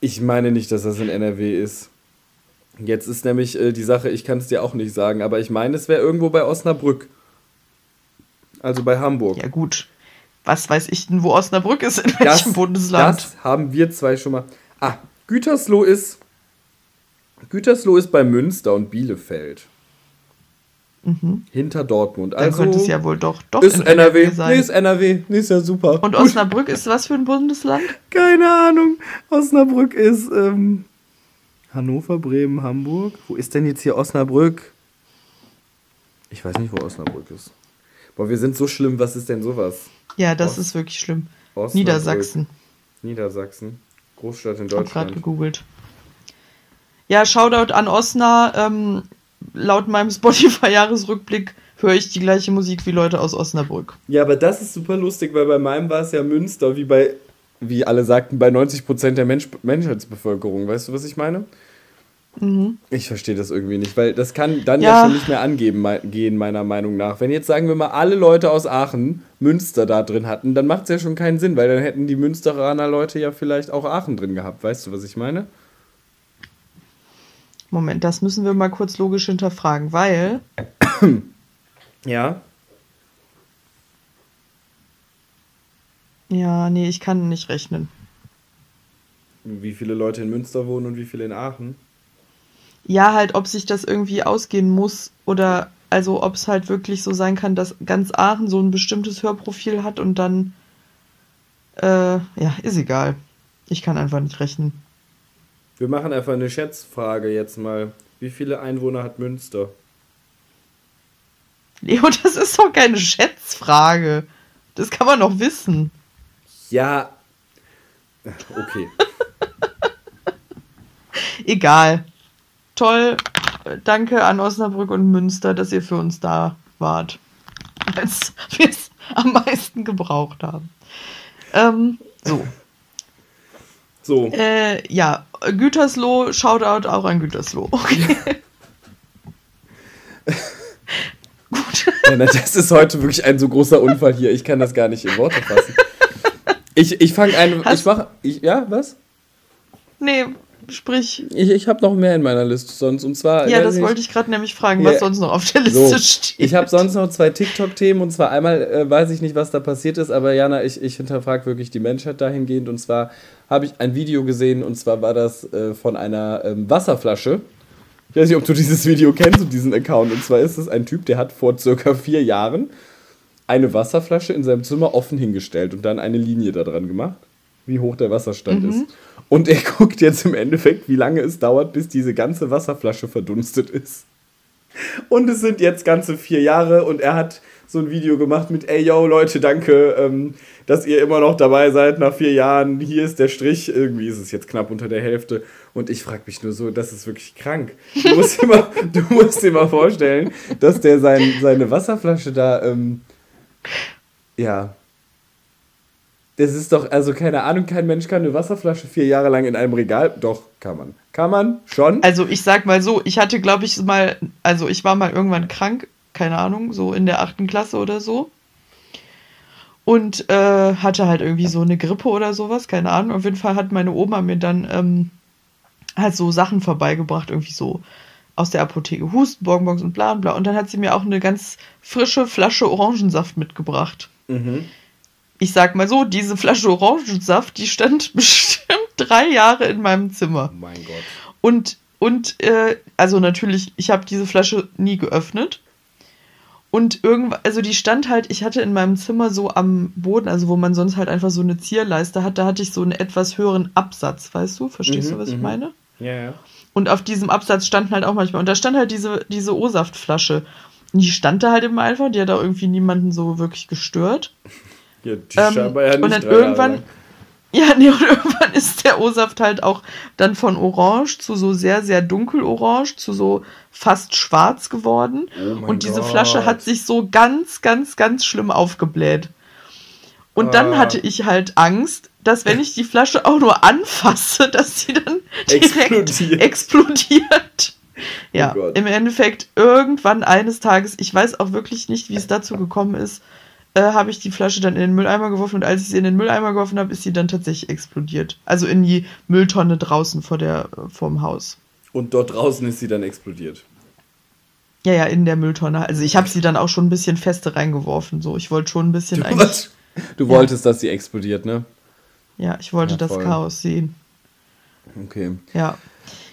Ich meine nicht, dass das in N R W ist. Jetzt ist nämlich äh, die Sache, ich kann es dir auch nicht sagen, aber ich meine, es wäre irgendwo bei Osnabrück. Also bei Hamburg. Ja gut, was weiß ich denn, wo Osnabrück ist, in das, welchem Bundesland? Das haben wir zwei schon mal. Ah, Gütersloh ist Gütersloh ist bei Münster und Bielefeld. Mhm. Hinter Dortmund. Dann also könnte es ja wohl doch, doch ist in N R W, N R W sein. Nee, ist N R W. Nee, ist ja super. Und Osnabrück ist was für ein Bundesland? Keine Ahnung. Osnabrück ist ähm, Hannover, Bremen, Hamburg. Wo ist denn jetzt hier Osnabrück? Ich weiß nicht, wo Osnabrück ist. Boah, wir sind so schlimm. Was ist denn sowas? Ja, das Ost- ist wirklich schlimm. Osnabrück. Niedersachsen. Niedersachsen. Großstadt in Deutschland. Ich habe gerade gegoogelt. Ja, Shoutout an Osna. Ähm, laut meinem Spotify-Jahresrückblick höre ich die gleiche Musik wie Leute aus Osnabrück. Ja, aber das ist super lustig, weil bei meinem war es ja Münster, wie bei, wie alle sagten, bei neunzig Prozent der Mensch- Menschheitsbevölkerung. Weißt du, was ich meine? Mhm. Ich verstehe das irgendwie nicht, weil das kann dann ja, ja schon nicht mehr angeben me- gehen, meiner Meinung nach. Wenn jetzt, sagen wir mal, alle Leute aus Aachen Münster da drin hatten, dann macht es ja schon keinen Sinn, weil dann hätten die Münsteraner Leute ja vielleicht auch Aachen drin gehabt. Weißt du, was ich meine? Moment, das müssen wir mal kurz logisch hinterfragen, weil... Ja? Ja, nee, ich kann nicht rechnen. Wie viele Leute in Münster wohnen und wie viele in Aachen? Ja, halt, ob sich das irgendwie ausgehen muss oder also ob es halt wirklich so sein kann, dass ganz Aachen so ein bestimmtes Hörprofil hat und dann... Äh, ja, ist egal. Ich kann einfach nicht rechnen. Wir machen einfach eine Schätzfrage jetzt mal. Wie viele Einwohner hat Münster? Leo, das ist doch keine Schätzfrage. Das kann man doch wissen. Ja. Okay. Egal. Toll. Danke an Osnabrück und Münster, dass ihr für uns da wart. Als wir es am meisten gebraucht haben. Ähm, so. So. Äh, ja, Gütersloh, Shoutout auch an Gütersloh. Okay. Ja. Gut. Ja, na, das ist heute wirklich ein so großer Unfall hier. Ich kann das gar nicht in Worte fassen. Ich, ich fange ein... Hast ich mache... Ich, ja, was? Nee, sprich... Ich, ich habe noch mehr in meiner Liste sonst. Und zwar... Ja, das ich, wollte ich gerade nämlich fragen, ja, was sonst noch auf der Liste so steht. Ich habe sonst noch zwei TikTok-Themen. Und zwar einmal äh, weiß ich nicht, was da passiert ist, aber Jana, ich, ich hinterfrage wirklich die Menschheit dahingehend. Und zwar... habe ich ein Video gesehen, und zwar war das äh, von einer ähm, Wasserflasche. Ich weiß nicht, ob du dieses Video kennst und diesen Account. Und zwar ist es ein Typ, der hat vor circa vier Jahren eine Wasserflasche in seinem Zimmer offen hingestellt und dann eine Linie da dran gemacht, wie hoch der Wasserstand mhm. ist. Und er guckt jetzt im Endeffekt, wie lange es dauert, bis diese ganze Wasserflasche verdunstet ist. Und es sind jetzt ganze vier Jahre und er hat so ein Video gemacht mit, ey, yo, Leute, danke, ähm, dass ihr immer noch dabei seid nach vier Jahren. Hier ist der Strich. Irgendwie ist es jetzt knapp unter der Hälfte. Und ich frage mich nur so, das ist wirklich krank. Du musst dir mal, du musst dir mal vorstellen, dass der sein, seine Wasserflasche da, ähm, ja... Das ist doch, also keine Ahnung, kein Mensch kann eine Wasserflasche vier Jahre lang in einem Regal... Doch, kann man. Kann man schon. Also ich sag mal so, ich hatte, glaube ich, mal... Also ich war mal irgendwann krank, keine Ahnung, so in der achten Klasse oder so. Und äh, hatte halt irgendwie so eine Grippe oder sowas, keine Ahnung. Auf jeden Fall hat meine Oma mir dann ähm, halt so Sachen vorbeigebracht, irgendwie so aus der Apotheke. Hustenbonbons und bla und bla. Und dann hat sie mir auch eine ganz frische Flasche Orangensaft mitgebracht. Mhm. Ich sag mal so, diese Flasche Orangensaft, die stand bestimmt drei Jahre in meinem Zimmer. Oh mein Gott. Und, und äh, also natürlich, ich habe diese Flasche nie geöffnet. Und irgendwann, also die stand halt, ich hatte in meinem Zimmer so am Boden, also wo man sonst halt einfach so eine Zierleiste hat, da hatte ich so einen etwas höheren Absatz, weißt du? Verstehst mhm, du, was m- ich meine? Ja, ja. Und auf diesem Absatz standen halt auch manchmal, und da stand halt diese, diese O-Saft-Flasche. Und die stand da halt immer einfach, die hat da irgendwie niemanden so wirklich gestört. Ja, die ähm, ja nicht und dann irgendwann, ja, nee, und irgendwann ist der O-Saft halt auch dann von orange zu so sehr, sehr dunkelorange zu so fast schwarz geworden. Oh und diese Gott. Flasche hat sich so ganz, ganz, ganz schlimm aufgebläht. Und ah. dann hatte ich halt Angst, dass wenn ich die Flasche auch nur anfasse, dass sie dann direkt explodiert. explodiert. Ja, oh im Endeffekt irgendwann eines Tages, ich weiß auch wirklich nicht, wie es dazu gekommen ist, äh, habe ich die Flasche dann in den Mülleimer geworfen und als ich sie in den Mülleimer geworfen habe, ist sie dann tatsächlich explodiert. Also in die Mülltonne draußen vor der, vorm Haus. Und dort draußen ist sie dann explodiert? Ja, ja, in der Mülltonne. Also ich habe sie dann auch schon ein bisschen feste reingeworfen. So, ich wollte schon ein bisschen... Du, eigentlich, du wolltest, ja. dass sie explodiert, ne? Ja, ich wollte ja, das Chaos sehen. Okay. Ja.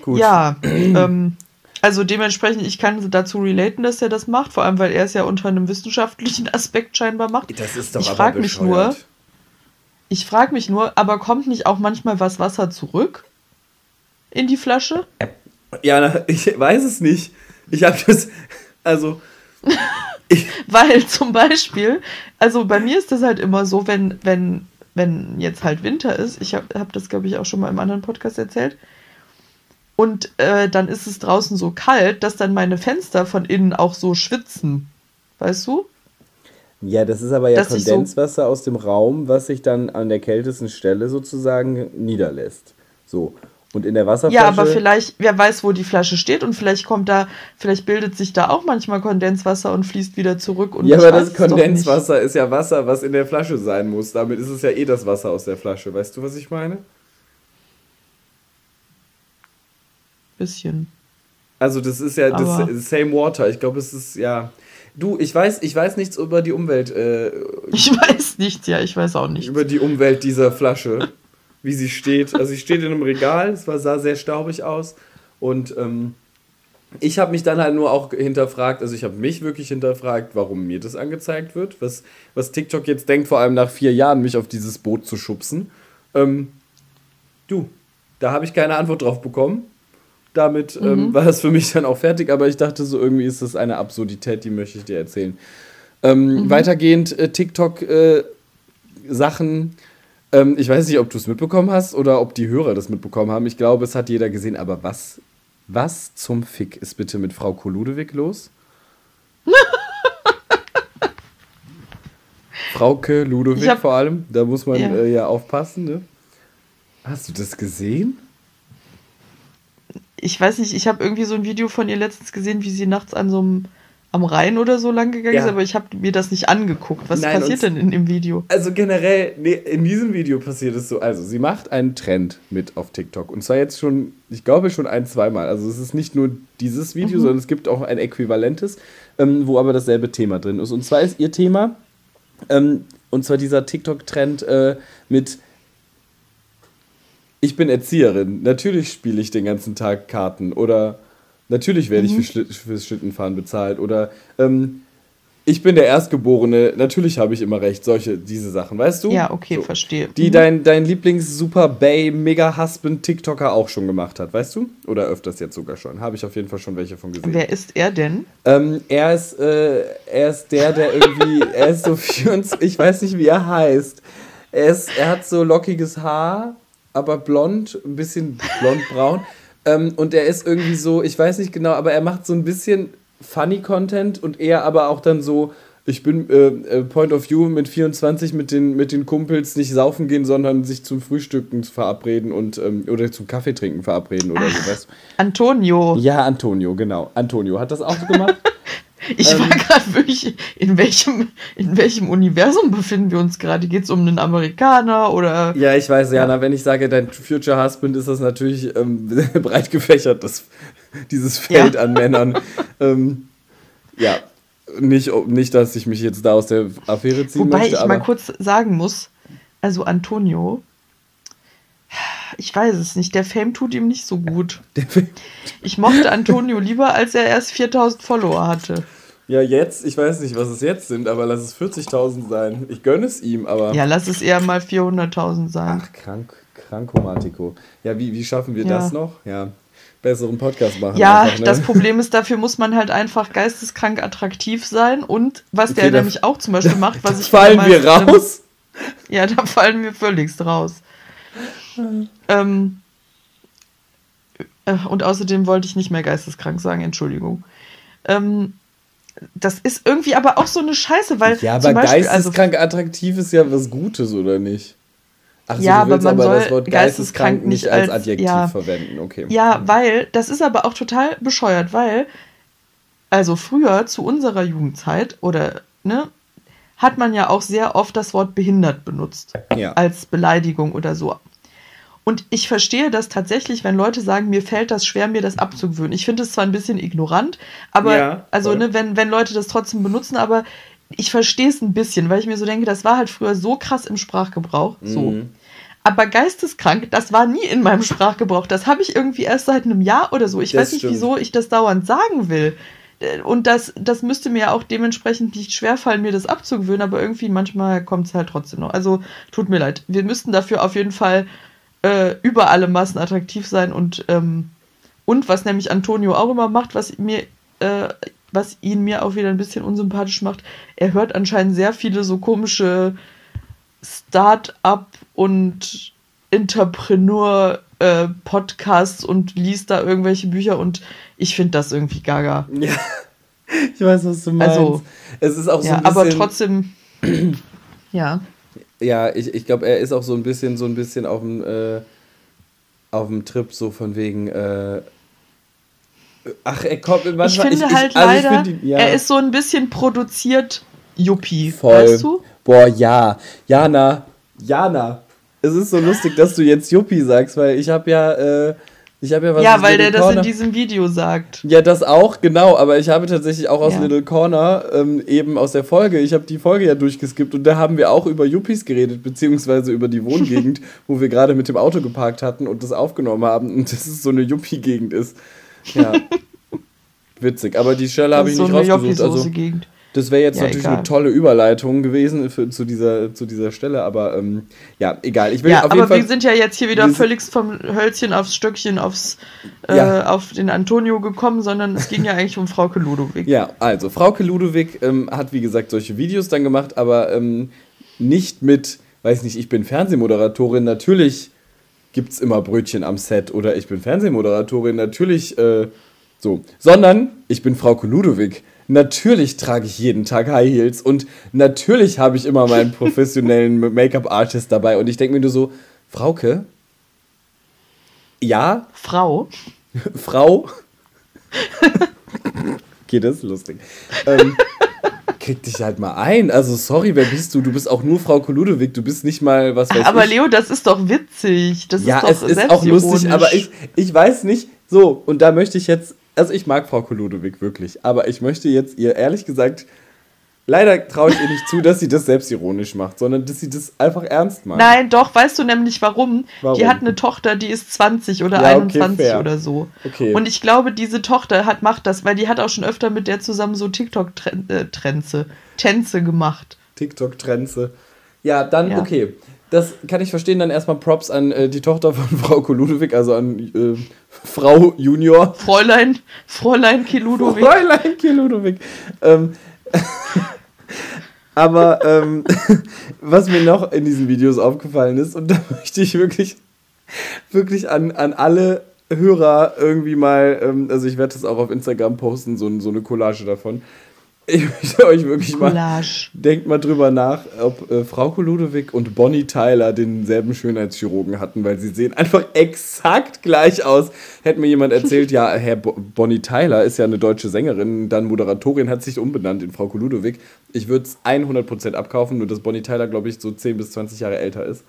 Gut. Ja, ähm... Also dementsprechend, ich kann dazu relaten, dass er das macht, vor allem, weil er es ja unter einem wissenschaftlichen Aspekt scheinbar macht. Das ist doch ich frage mich nur, Ich frage mich nur, aber kommt nicht auch manchmal was Wasser zurück in die Flasche? Ja, ich weiß es nicht. Ich habe das, also... weil zum Beispiel, also bei mir ist das halt immer so, wenn, wenn, wenn jetzt halt Winter ist, ich habe hab das, glaube ich, auch schon mal im anderen Podcast erzählt, und äh, dann ist es draußen so kalt, dass dann meine Fenster von innen auch so schwitzen. Weißt du? Ja, das ist aber ja dass Kondenswasser so aus dem Raum, was sich dann an der kältesten Stelle sozusagen niederlässt. So. Und in der Wasserflasche... Ja, aber vielleicht, wer weiß, wo die Flasche steht und vielleicht kommt da, vielleicht bildet sich da auch manchmal Kondenswasser und fließt wieder zurück. Und ja, aber das Kondenswasser ist ja Wasser, was in der Flasche sein muss. Damit ist es ja eh das Wasser aus der Flasche. Weißt du, was ich meine? Bisschen. Also das ist ja das same water. Ich glaube, es ist ja... Du, ich weiß, ich weiß nichts über die Umwelt. Äh, ich weiß nichts, ja, ich weiß auch nichts. Über die Umwelt dieser Flasche, wie sie steht. Also sie steht in einem Regal, es war, sah sehr staubig aus und ähm, ich habe mich dann halt nur auch hinterfragt, also ich habe mich wirklich hinterfragt, warum mir das angezeigt wird, was, was TikTok jetzt denkt, vor allem nach vier Jahren mich auf dieses Boot zu schubsen. Ähm, du, da habe ich keine Antwort drauf bekommen. Damit mhm. ähm, war das für mich dann auch fertig, aber ich dachte so, irgendwie ist das eine Absurdität, die möchte ich dir erzählen. Ähm, mhm. Weitergehend äh, TikTok-Sachen, äh, ähm, ich weiß nicht, ob du es mitbekommen hast oder ob die Hörer das mitbekommen haben, ich glaube, es hat jeder gesehen, aber was, was zum Fick ist bitte mit Frauke Ludowig los? Frauke Ludowig hab, vor allem, da muss man ja, äh, ja aufpassen, ne? Hast du das gesehen? Ich weiß nicht, ich habe irgendwie so ein Video von ihr letztens gesehen, wie sie nachts an so einem, am Rhein oder so lang gegangen ja. ist, aber ich habe mir das nicht angeguckt. Was Nein, passiert denn in dem Video? Also generell, nee, in diesem Video passiert es so, also sie macht einen Trend mit auf TikTok und zwar jetzt schon, ich glaube schon ein, zweimal. Also es ist nicht nur dieses Video, mhm. sondern es gibt auch ein äquivalentes, ähm, wo aber dasselbe Thema drin ist. Und zwar ist ihr Thema, ähm, und zwar dieser TikTok-Trend äh, mit... Ich bin Erzieherin, natürlich spiele ich den ganzen Tag Karten oder natürlich werde mhm. ich für Schli- fürs Schlittenfahren bezahlt oder ähm, ich bin der Erstgeborene, natürlich habe ich immer recht, solche, diese Sachen, weißt du? Ja, okay, so. Verstehe. Die mhm. dein, dein Lieblings-Super-Bay-Mega-Husband-TikToker auch schon gemacht hat, weißt du? Oder öfters jetzt sogar schon, habe ich auf jeden Fall schon welche von gesehen. Wer ist er denn? Ähm, er ist, äh, er ist der, der irgendwie, er ist so vierundzwanzig, ich weiß nicht, wie er heißt. Er ist, er hat so lockiges Haar. Aber blond, ein bisschen blond-braun. ähm, und er ist irgendwie so, ich weiß nicht genau, aber er macht so ein bisschen Funny-Content und eher aber auch dann so, ich bin äh, Point of View mit vierundzwanzig mit den, mit den Kumpels nicht saufen gehen, sondern sich zum Frühstücken verabreden und ähm, oder zum Kaffee trinken verabreden oder Ach, so. Weißt du? Antonio. Ja, Antonio, genau. Antonio hat das auch so gemacht. Ich ähm, war gerade wirklich, in welchem, in welchem Universum befinden wir uns gerade? Geht es um einen Amerikaner oder... Ja, ich weiß, Jana, wenn ich sage, dein Future Husband, ist das natürlich ähm, breit gefächert, das, dieses Feld ja. an Männern. ähm, ja, nicht, nicht, dass ich mich jetzt da aus der Affäre ziehen Wobei möchte. Wobei ich aber mal kurz sagen muss, also Antonio, ich weiß es nicht, der Fame tut ihm nicht so gut. Ich mochte Antonio lieber, als er erst viertausend Follower hatte. Ja, jetzt, ich weiß nicht, was es jetzt sind, aber lass es vierzigtausend sein. Ich gönne es ihm, aber... Ja, lass es eher mal vierhunderttausend sein. Ach, krank, Krankomatico. Ja, wie, wie schaffen wir ja. das noch? Ja, besseren Podcast machen. Ja, einfach, ne? Das Problem ist, dafür muss man halt einfach geisteskrank attraktiv sein und was okay, der da, nämlich auch zum Beispiel macht, was ich... Fallen mal, wir raus? Ja, da fallen wir völlig raus. Ähm, äh, und außerdem wollte ich nicht mehr geisteskrank sagen, Entschuldigung. Ähm, das ist irgendwie aber auch so eine Scheiße, weil. Ja, aber zum Beispiel, geisteskrank also, attraktiv ist ja was Gutes, oder nicht? Ach so, ja, du willst aber, man aber soll das Wort geisteskrank, geisteskrank nicht als, als Adjektiv ja. verwenden, okay. Ja, weil, das ist aber auch total bescheuert, weil, also früher zu unserer Jugendzeit, oder, ne, hat man ja auch sehr oft das Wort behindert benutzt, ja. als Beleidigung oder so. Und ich verstehe das tatsächlich, wenn Leute sagen, mir fällt das schwer, mir das abzugewöhnen. Ich finde es zwar ein bisschen ignorant, aber, ja, also, ne, wenn, wenn Leute das trotzdem benutzen, aber ich verstehe es ein bisschen, weil ich mir so denke, das war halt früher so krass im Sprachgebrauch. So. Mhm. Aber geisteskrank, das war nie in meinem Sprachgebrauch. Das habe ich irgendwie erst seit einem Jahr oder so. Ich das weiß nicht, stimmt. wieso ich das dauernd sagen will. Und das, das müsste mir auch dementsprechend nicht schwerfallen, mir das abzugewöhnen, aber irgendwie manchmal kommt es halt trotzdem noch. Also tut mir leid. Wir müssten dafür auf jeden Fall äh, über alle Maßen attraktiv sein. Und, ähm, und was nämlich Antonio auch immer macht, was mir... Äh, was ihn mir auch wieder ein bisschen unsympathisch macht. Er hört anscheinend sehr viele so komische Start-up und Entrepreneur-Podcasts äh, und liest da irgendwelche Bücher und ich finde das irgendwie gaga. Ja, ich weiß, was du meinst. Also, es ist auch so ja, ein bisschen... Aber trotzdem, ja. Ja, ich, ich glaube, er ist auch so ein bisschen so ein bisschen auf dem äh, auf dem Trip so von wegen... Äh, Ach, er kommt immer... Ich finde ich, halt ich, also leider, ich find ihn, ja. er ist so ein bisschen produziert Yuppie, Voll. weißt du? Boah, ja. Jana, Jana, es ist so lustig, dass du jetzt Yuppie sagst, weil ich habe ja... Äh, ich hab ja, was ja weil Little der Corner. Das in diesem Video sagt. Ja, das auch, genau, aber ich habe tatsächlich auch aus ja. Little Corner, ähm, eben aus der Folge, ich habe die Folge ja durchgeskippt und da haben wir auch über Yuppies geredet, beziehungsweise über die Wohngegend, wo wir gerade mit dem Auto geparkt hatten und das aufgenommen haben und dass es so eine Yuppie-Gegend ist. Ja, witzig. Aber die Stelle habe ich nicht so rausgesucht. Also, das wäre jetzt ja, natürlich egal. Eine tolle Überleitung gewesen für, zu, dieser, zu dieser Stelle. Aber ähm, ja, egal. Ich will ja, auf aber jeden Fall, wir sind ja jetzt hier wieder völlig vom Hölzchen aufs Stöckchen aufs, äh, ja. auf den Antonio gekommen, sondern es ging ja eigentlich um Frauke Ludowig. Ja, also Frauke Ludowig ähm, hat, wie gesagt, solche Videos dann gemacht, aber ähm, nicht mit, weiß nicht, ich bin Fernsehmoderatorin, natürlich... gibt's immer Brötchen am Set oder ich bin Fernsehmoderatorin, natürlich äh, so. Sondern ich bin Frauke Ludowig. Natürlich trage ich jeden Tag High Heels und natürlich habe ich immer meinen professionellen Make-up-Artist dabei und ich denke mir nur so, Frauke? Ja? Frau? Frau? Okay, das ist lustig. Ähm, krieg dich halt mal ein. Also sorry, wer bist du? Du bist auch nur Frauke Ludowig. Du bist nicht mal, was weiß ich. Aber Leo, das ist doch witzig. Das ja, ist doch es selbstironisch. Ist auch lustig, aber ich, ich weiß nicht. So, und da möchte ich jetzt, also ich mag Frauke Ludowig wirklich, aber ich möchte jetzt ihr, ehrlich gesagt, leider traue ich ihr nicht zu, dass sie das selbstironisch macht, sondern dass sie das einfach ernst macht. Nein, doch, weißt du nämlich warum? Warum? Die hat eine Tochter, die ist zwanzig oder ja, einundzwanzig okay, oder so. Okay. Und ich glaube, diese Tochter hat, macht das, weil die hat auch schon öfter mit der zusammen so TikTok-Trenze Tänze gemacht. TikTok-Trenze. Ja, dann, ja. okay. Das kann ich verstehen, dann erstmal Props an äh, die Tochter von Frauke Ludowig, also an äh, Frau Junior. Fräulein, Fräulein K. Ludowig. Fräulein K. Ludowig. Ähm, aber ähm, was mir noch in diesen Videos aufgefallen ist, und da möchte ich wirklich, wirklich an, an alle Hörer irgendwie mal, ähm, also ich werde das auch auf Instagram posten, so, so eine Collage davon. Ich möchte euch wirklich mal, Collage. denkt mal drüber nach, ob äh, Frauke Ludowig und Bonnie Tyler denselben Schönheitschirurgen hatten, weil sie sehen einfach exakt gleich aus. Hätte mir jemand erzählt, ja, Herr Bo- Bonnie Tyler ist ja eine deutsche Sängerin, dann Moderatorin, hat sich umbenannt in Frauke Ludowig. Ich würde es hundert Prozent abkaufen, nur dass Bonnie Tyler, glaube ich, so zehn bis zwanzig Jahre älter ist.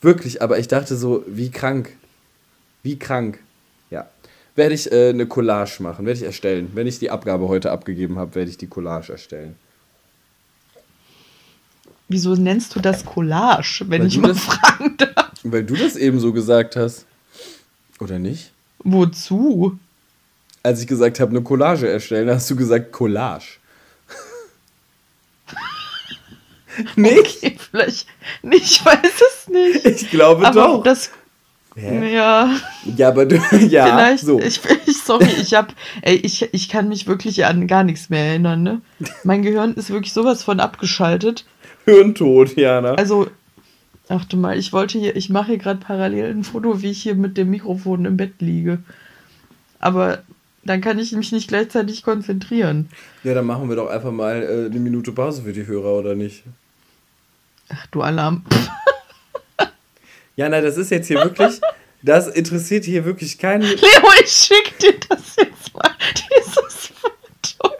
Wirklich, aber ich dachte so, wie krank, wie krank. Werde ich äh, eine Collage machen, werde ich erstellen. Wenn ich die Abgabe heute abgegeben habe, werde ich die Collage erstellen. Wieso nennst du das Collage, wenn weil ich mal das, fragen darf? Weil du das eben so gesagt hast. Oder nicht? Wozu? Als ich gesagt habe, eine Collage erstellen, hast du gesagt Collage. Nicht? Okay, vielleicht. Ich weiß es nicht. Ich glaube aber doch. Das Hä? Ja. Ja, aber du, ja. Vielleicht, so. ich, ich, sorry, ich hab, ey, ich, ich kann mich wirklich an gar nichts mehr erinnern, ne? Mein Gehirn ist wirklich sowas von abgeschaltet. Hirntot, Jana. Also, achte mal, ich wollte hier, ich mache hier gerade parallel ein Foto, wie ich hier mit dem Mikrofon im Bett liege. Aber dann kann ich mich nicht gleichzeitig konzentrieren. Ja, dann machen wir doch einfach mal äh, eine Minute Pause für die Hörer, oder nicht? Ach, du Alarm. Jana, das ist jetzt hier wirklich, das interessiert hier wirklich keinen. Leo, ich schick dir das jetzt mal, dieses Foto.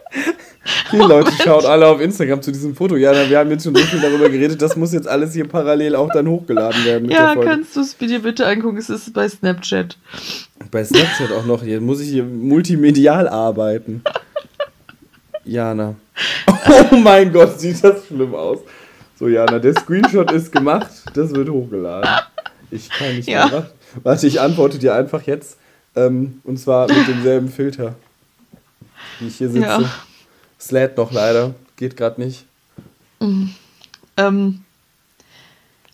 Die Leute schaut alle auf Instagram zu diesem Foto. Jana, wir haben jetzt schon so viel darüber geredet, das muss jetzt alles hier parallel auch dann hochgeladen werden. Mit ja, der Folge. Kannst du es dir bitte angucken, es ist bei Snapchat. Bei Snapchat auch noch, hier muss ich hier multimedial arbeiten. Jana. Oh mein Gott, sieht das schlimm aus. So, Jana, der Screenshot ist gemacht, das wird hochgeladen. Ich kann nicht ja. mehr. Warte, ich antworte dir einfach jetzt. Ähm, und zwar mit demselben Filter, wie ich hier sitze. Ja. Es lädt noch leider, geht gerade nicht. Mhm. Ähm,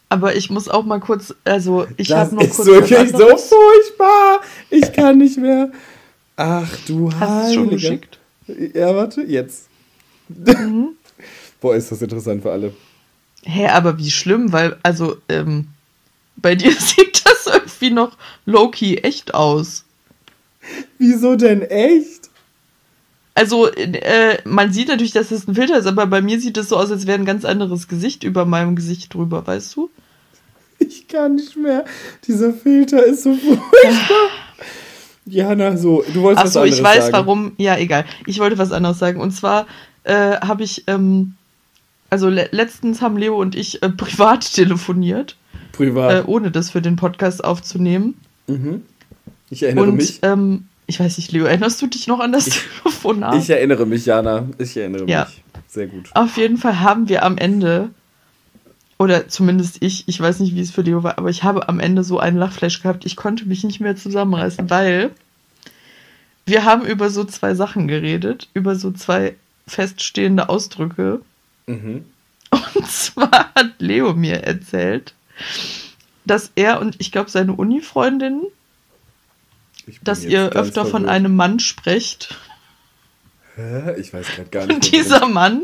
aber ich muss auch mal kurz, also ich habe noch kurz... Das ist wirklich so furchtbar. Ich kann nicht mehr. Ach du Heiliger. Hast du es schon geschickt? Ja, warte, jetzt. Mhm. Boah, ist das interessant für alle. Hä, hey, aber wie schlimm, weil, also, ähm, bei dir sieht das irgendwie noch low-key echt aus. Wieso denn echt? Also, äh, man sieht natürlich, dass das ein Filter ist, aber bei mir sieht es so aus, als wäre ein ganz anderes Gesicht über meinem Gesicht drüber, weißt du? Ich kann nicht mehr. Dieser Filter ist so furchtbar. Jana, so, du wolltest Ach was so, anderes sagen. Achso, ich weiß sagen. warum, ja, egal. Ich wollte was anderes sagen. Und zwar äh, habe ich, ähm, also le- letztens haben Leo und ich äh, privat telefoniert. Privat. Äh, ohne das für den Podcast aufzunehmen. Mhm. Ich erinnere und, mich. Und, ähm, ich weiß nicht, Leo, erinnerst du dich noch an das ich, Telefonat? Ich erinnere mich, Jana. Ich erinnere ja. mich. Sehr gut. Auf jeden Fall haben wir am Ende, oder zumindest ich, ich weiß nicht, wie es für Leo war, aber ich habe am Ende so einen Lachflash gehabt. Ich konnte mich nicht mehr zusammenreißen, weil wir haben über so zwei Sachen geredet, über so zwei feststehende Ausdrücke. Mhm. Und zwar hat Leo mir erzählt, dass er und ich glaube seine Uni-Freundin, dass ihr öfter verwirrt. Von einem Mann sprecht. Hä? Ich weiß gerade gar nicht. Und dieser Mann,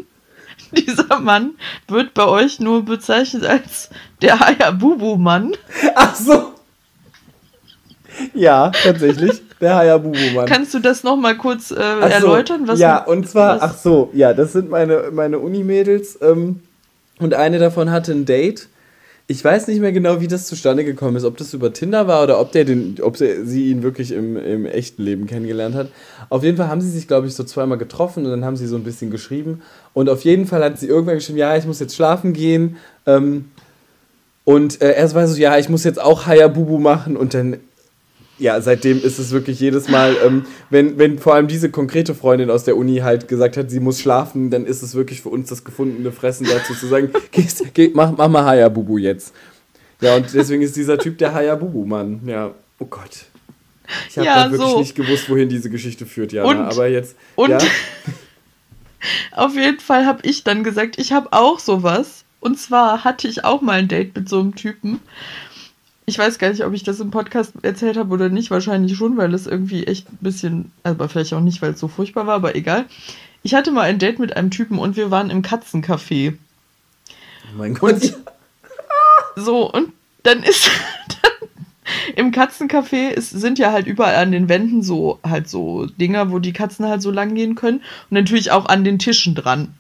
dieser Mann wird bei euch nur bezeichnet als der Hayabubu-Mann. Ach so. Ja, tatsächlich. Der Hayabubu-Mann. Kannst du das nochmal kurz äh, ach so, erläutern? Was ja, und zwar, was? ach so, ja, das sind meine, meine Uni-Mädels ähm, und eine davon hatte ein Date. Ich weiß nicht mehr genau, wie das zustande gekommen ist, ob das über Tinder war oder ob der den, ob sie ihn wirklich im, im echten Leben kennengelernt hat. Auf jeden Fall haben sie sich, glaube ich, so zweimal getroffen und dann haben sie so ein bisschen geschrieben. Und auf jeden Fall hat sie irgendwann geschrieben, ja, ich muss jetzt schlafen gehen. Ähm, und äh, erst war so, ja, ich muss jetzt auch Hayabubu machen und dann... Ja, seitdem ist es wirklich jedes Mal, ähm, wenn, wenn vor allem diese konkrete Freundin aus der Uni halt gesagt hat, sie muss schlafen, dann ist es wirklich für uns das gefundene Fressen dazu zu sagen, gehst, geh, mach, mach mal Hayabubu jetzt. Ja, und deswegen ist dieser Typ der Hayabubu-Mann. Ja, oh Gott. Ich habe ja, da wirklich so. nicht gewusst, wohin diese Geschichte führt, Jana. Und, aber jetzt, und ja. Auf jeden Fall habe ich dann gesagt, ich habe auch sowas. Und zwar hatte ich auch mal ein Date mit so einem Typen. Ich weiß gar nicht, ob ich das im Podcast erzählt habe oder nicht. Wahrscheinlich schon, weil es irgendwie echt ein bisschen... Aber vielleicht auch nicht, weil es so furchtbar war, aber egal. Ich hatte mal ein Date mit einem Typen und wir waren im Katzencafé. Oh mein Gott. Und, so, und dann ist... Dann, im Katzencafé ist, sind ja halt überall an den Wänden so halt so Dinger, wo die Katzen halt so lang gehen können. Und natürlich auch an den Tischen dran.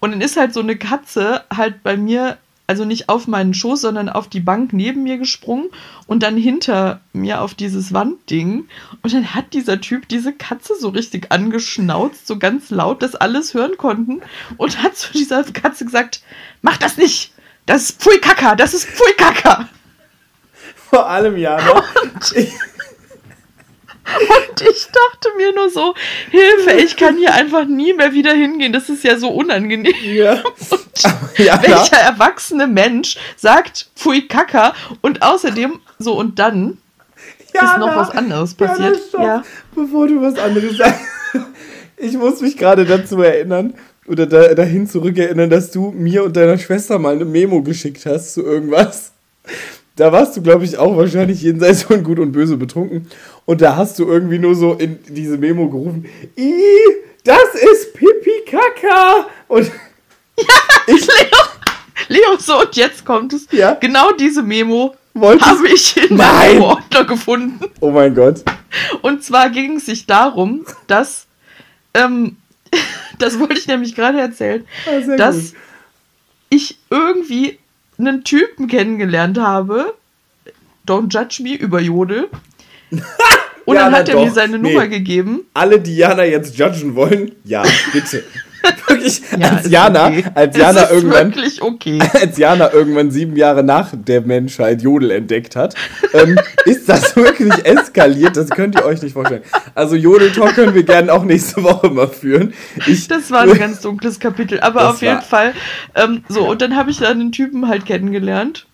Und dann ist halt so eine Katze halt bei mir... Also nicht auf meinen Schoß, sondern auf die Bank neben mir gesprungen und dann hinter mir auf dieses Wandding. Und dann hat dieser Typ diese Katze so richtig angeschnauzt, so ganz laut, dass alles hören konnten. Und hat zu dieser Katze gesagt, mach das nicht, das ist Pfui Kaka, das ist Pfui Kaka. Vor allem ja. Und, und ich dachte mir nur so, Hilfe, ich kann hier einfach nie mehr wieder hingehen, das ist ja so unangenehm. Ja. Ja, welcher erwachsene Mensch sagt Pfui Kaka und außerdem so und dann Jana, ist noch was anderes passiert. Jana, ja. Bevor du was anderes sagst. Ich muss mich gerade dazu erinnern oder da, dahin zurückerinnern, dass du mir und deiner Schwester mal eine Memo geschickt hast zu irgendwas. Da warst du, glaube ich, auch wahrscheinlich jenseits von Gut und Böse betrunken und da hast du irgendwie nur so in diese Memo gerufen, I, das ist Pipi Kaka und ja, ich, Leo, Leo, so und jetzt kommt es. Ja. Genau diese Memo habe ich in meinem Ordner gefunden. Oh mein Gott. Und zwar ging es sich darum, dass, ähm, das wollte ich nämlich gerade erzählen, ah, dass gut. ich irgendwie einen Typen kennengelernt habe, Don't Judge Me über Jodel. Und ja, dann hat er doch mir seine nee. Nummer gegeben. Alle, die Jana jetzt judgen wollen, ja, bitte. Wirklich, ja, als Jana, okay. als Jana irgendwann, okay. als Jana irgendwann sieben Jahre nach der Menschheit Jodel entdeckt hat, ähm, ist das wirklich eskaliert. Das könnt ihr euch nicht vorstellen. Also Jodel-Talk können wir gerne auch nächste Woche mal führen. Ich, das war ein ganz dunkles Kapitel, aber auf jeden war, Fall. Ähm, so, und dann habe ich da den Typen halt kennengelernt.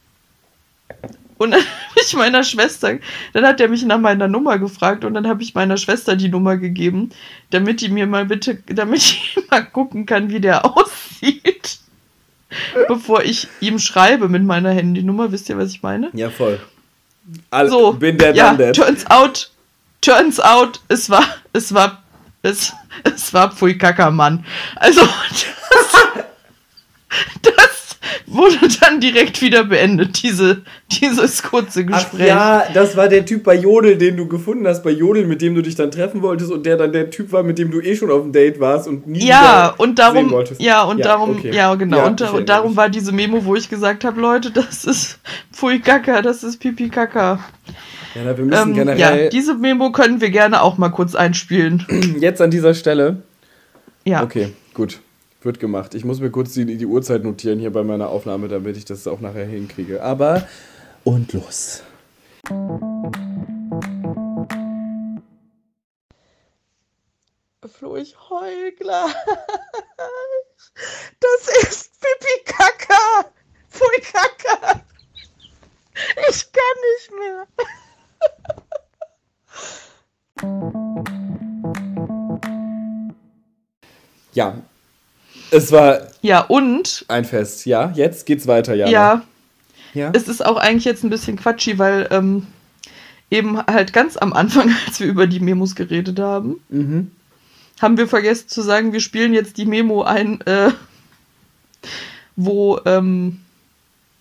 Und dann habe ich meiner Schwester, dann hat er mich nach meiner Nummer gefragt und dann habe ich meiner Schwester die Nummer gegeben, damit die mir mal bitte, damit ich mal gucken kann, wie der aussieht, bevor ich ihm schreibe mit meiner Handynummer. Wisst ihr, was ich meine? Ja, voll. All, so, bin der ja, dann turns out, turns out, es war, es war, es, es war Pfui Kacker, Mann. Also, das, das wurde dann direkt wieder beendet, diese, dieses kurze Gespräch. Ach ja, das war der Typ bei Jodel, den du gefunden hast, bei Jodel, mit dem du dich dann treffen wolltest und der dann der Typ war, mit dem du eh schon auf dem Date warst und nie ja, wieder und darum, sehen wolltest. Ja, und ja, darum, okay. ja, genau, ja, und, da, und darum war diese Memo, wo ich gesagt habe, Leute, das ist Pfui Kaka, das ist Pipi Kaka. Ja, wir müssen ähm, generell... Ja, diese Memo können wir gerne auch mal kurz einspielen. Jetzt an dieser Stelle? Ja. Okay, gut. Wird gemacht. Ich muss mir kurz die, die Uhrzeit notieren hier bei meiner Aufnahme, damit ich das auch nachher hinkriege. Aber und los. Flo, ich heul gleich. Das ist Pipi Kaka. Pfui Kaka. Ich kann nicht mehr. Ja. Es war ja, und ein Fest. Ja, jetzt geht's weiter, Jana. Ja, ja. Es ist auch eigentlich jetzt ein bisschen quatschig, weil ähm, eben halt ganz am Anfang, als wir über die Memos geredet haben, mhm. haben wir vergessen zu sagen, wir spielen jetzt die Memo ein, äh, wo, ähm,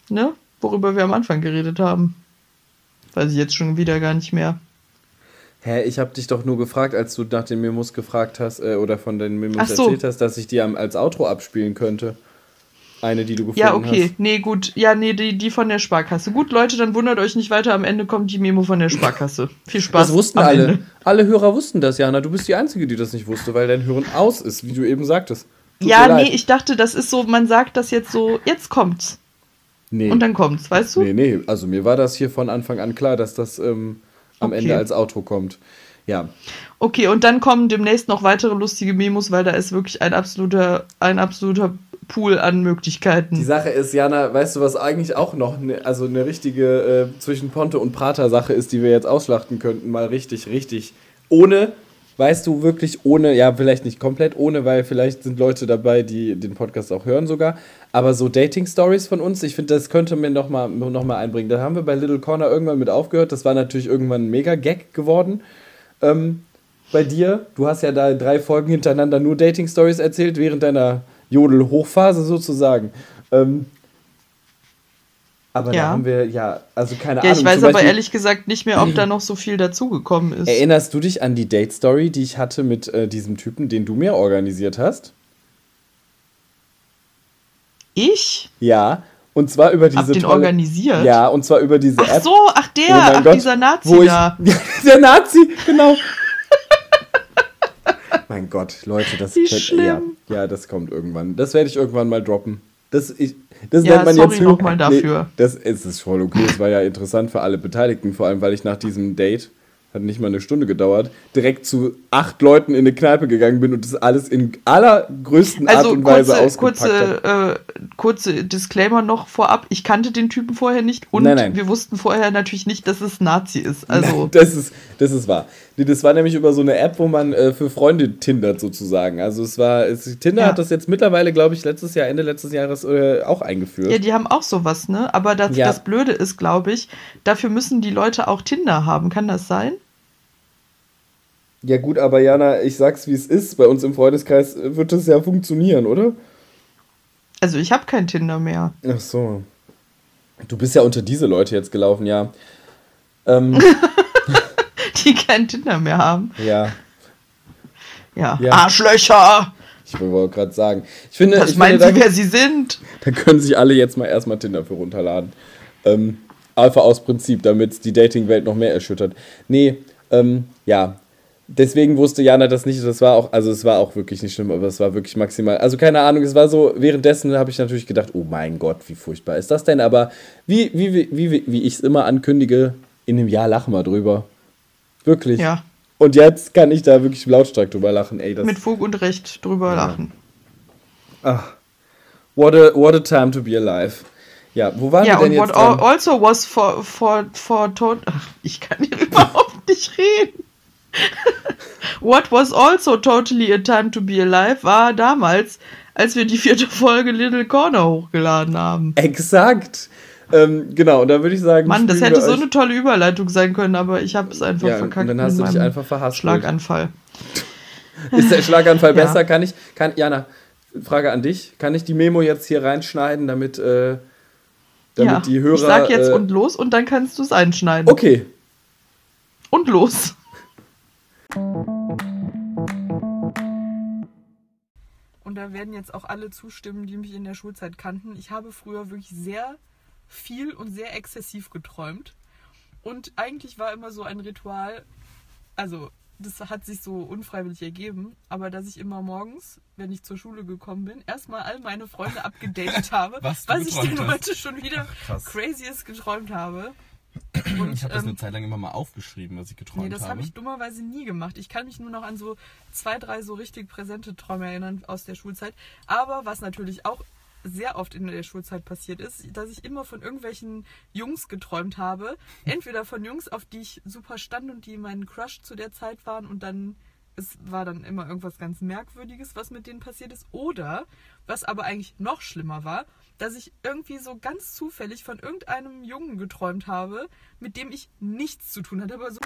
ne, worüber wir am Anfang geredet haben. Weiß ich jetzt schon wieder gar nicht mehr. Hä, ich habe dich doch nur gefragt, als du nach den Memos gefragt hast, äh, oder von den Memos so. erzählt hast, dass ich die als Outro abspielen könnte. Eine, die du gefunden hast. Ja, okay. Hast. Nee, gut. Ja, nee, die, die von der Sparkasse. Gut, Leute, dann wundert euch nicht weiter. Am Ende kommt die Memo von der Sparkasse. Viel Spaß. Das wussten alle. Ende. Alle Hörer wussten das, Jana. Du bist die Einzige, die das nicht wusste, weil dein Hören aus ist, wie du eben sagtest. Tut ja, nee, ich dachte, das ist so, man sagt das jetzt so, jetzt kommt's. Nee. Und dann kommt's, weißt du? Nee, nee. Also mir war das hier von Anfang an klar, dass das, ähm, am okay. Ende als Outro kommt. Ja. Okay, und dann kommen demnächst noch weitere lustige Memos, weil da ist wirklich ein absoluter, ein absoluter Pool an Möglichkeiten. Die Sache ist, Jana, weißt du, was eigentlich auch noch ne, also eine richtige äh, Zwischen Ponte und Prater Sache ist, die wir jetzt ausschlachten könnten, mal richtig, richtig. Ohne, weißt du, wirklich ohne, ja, vielleicht nicht komplett ohne, weil vielleicht sind Leute dabei, die den Podcast auch hören sogar, aber so Dating-Stories von uns, ich finde, das könnte man noch mal, noch mal einbringen. Da haben wir bei Little Corner irgendwann mit aufgehört. Das war natürlich irgendwann ein Mega-Gag geworden. Ähm, bei dir, du hast ja da drei Folgen hintereinander nur Dating-Stories erzählt, während deiner Jodel-Hochphase sozusagen. Ähm, aber ja. da haben wir, ja, also keine ja, Ahnung. Ich weiß aber Beispiel, ehrlich gesagt nicht mehr, ob da noch so viel dazugekommen ist. Erinnerst du dich an die Date-Story, die ich hatte mit äh, diesem Typen, den du mir organisiert hast? Ich? Ja, und zwar über diese Hab den tolle, organisiert? Ja, und zwar über diese ach App. Ach so, ach der, oh ach Gott, dieser Nazi wo ich, da. Der Nazi, genau. Mein Gott, Leute, das ist schlimm. Ja, ja, das kommt irgendwann. Das werde ich irgendwann mal droppen. Das, ich, das ja, nennt man sorry jetzt nochmal dafür. Nee, das ist es voll okay. Es war ja interessant für alle Beteiligten, vor allem, weil ich nach diesem Date, hat nicht mal eine Stunde gedauert, direkt zu acht Leuten in eine Kneipe gegangen bin und das alles in allergrößten also Art und kurze, Weise ausgepackt kurze, habe. Äh, kurze Disclaimer noch vorab, ich kannte den Typen vorher nicht und nein, nein. wir wussten vorher natürlich nicht, dass es Nazi ist. Also nein, das ist, das ist wahr. Das war nämlich über so eine App, wo man äh, für Freunde tindert sozusagen. Also es war, es, Tinder ja. hat das jetzt mittlerweile, glaube ich, letztes Jahr, Ende letztes Jahres äh, auch eingeführt. Ja, die haben auch sowas, ne? Aber das, ja. das Blöde ist, glaube ich, dafür müssen die Leute auch Tinder haben. Kann das sein? Ja gut, aber Jana, ich sag's wie es ist, bei uns im Freundeskreis wird das ja funktionieren, oder? Also ich habe kein Tinder mehr. Ach so. Du bist ja unter diese Leute jetzt gelaufen, ja. Ähm. Die kein Tinder mehr haben. Ja. Ja, ja. Arschlöcher! Ich wollte gerade sagen. Ich finde, Was ich meinen finde, Sie, da, wer Sie sind? Da können sich alle jetzt mal erstmal Tinder für runterladen. Ähm, Einfach aus Prinzip, damit es die Dating-Welt noch mehr erschüttert. Nee, ähm, ja. Deswegen wusste Jana das nicht, das war auch, also es war auch wirklich nicht schlimm, aber es war wirklich maximal, also keine Ahnung, es war so, währenddessen habe ich natürlich gedacht, oh mein Gott, wie furchtbar ist das denn, aber wie, wie, wie, wie, wie ich es immer ankündige, in einem Jahr lachen wir drüber. Wirklich. Ja. Und jetzt kann ich da wirklich lautstark drüber lachen, ey. Das mit Fug und Recht drüber ja. lachen. Ach, what a, what a time to be alive. Ja, wo waren ja, wir denn jetzt? Ja, und what also was for, for, for, for ach, ich kann hier überhaupt nicht reden. What was also totally a time to be alive war damals, als wir die vierte Folge Little Corner hochgeladen haben. Exakt. Ähm, genau, und da würde ich sagen... Mann, das hätte so eine tolle Überleitung sein können, aber ich habe es einfach ja, verkackt. Und dann hast du dich einfach verhasst. Schlaganfall. Ist der Schlaganfall ja. besser? Kann ich... Kann, Jana, Frage an dich. Kann ich die Memo jetzt hier reinschneiden, damit, äh, damit ja, die Hörer... Ich sag jetzt äh, und los und dann kannst du es einschneiden. Okay. Und los. Und da werden jetzt auch alle zustimmen, die mich in der Schulzeit kannten. Ich habe früher wirklich sehr viel und sehr exzessiv geträumt. Und eigentlich war immer so ein Ritual, also das hat sich so unfreiwillig ergeben, aber dass ich immer morgens, wenn ich zur Schule gekommen bin, erstmal all meine Freunde abgedatet habe, was, was ich denn hast? heute schon wieder Krass. Craziest geträumt habe. Und, ich habe das ähm, eine Zeit lang immer mal aufgeschrieben, was ich geträumt habe. Nee, das habe hab ich dummerweise nie gemacht. Ich kann mich nur noch an so zwei, drei so richtig präsente Träume erinnern aus der Schulzeit. Aber was natürlich auch sehr oft in der Schulzeit passiert ist, dass ich immer von irgendwelchen Jungs geträumt habe. Entweder von Jungs, auf die ich super stand und die meinen Crush zu der Zeit waren. Und dann, es war dann immer irgendwas ganz Merkwürdiges, was mit denen passiert ist. Oder, was aber eigentlich noch schlimmer war, dass ich irgendwie so ganz zufällig von irgendeinem Jungen geträumt habe, mit dem ich nichts zu tun hatte, aber so...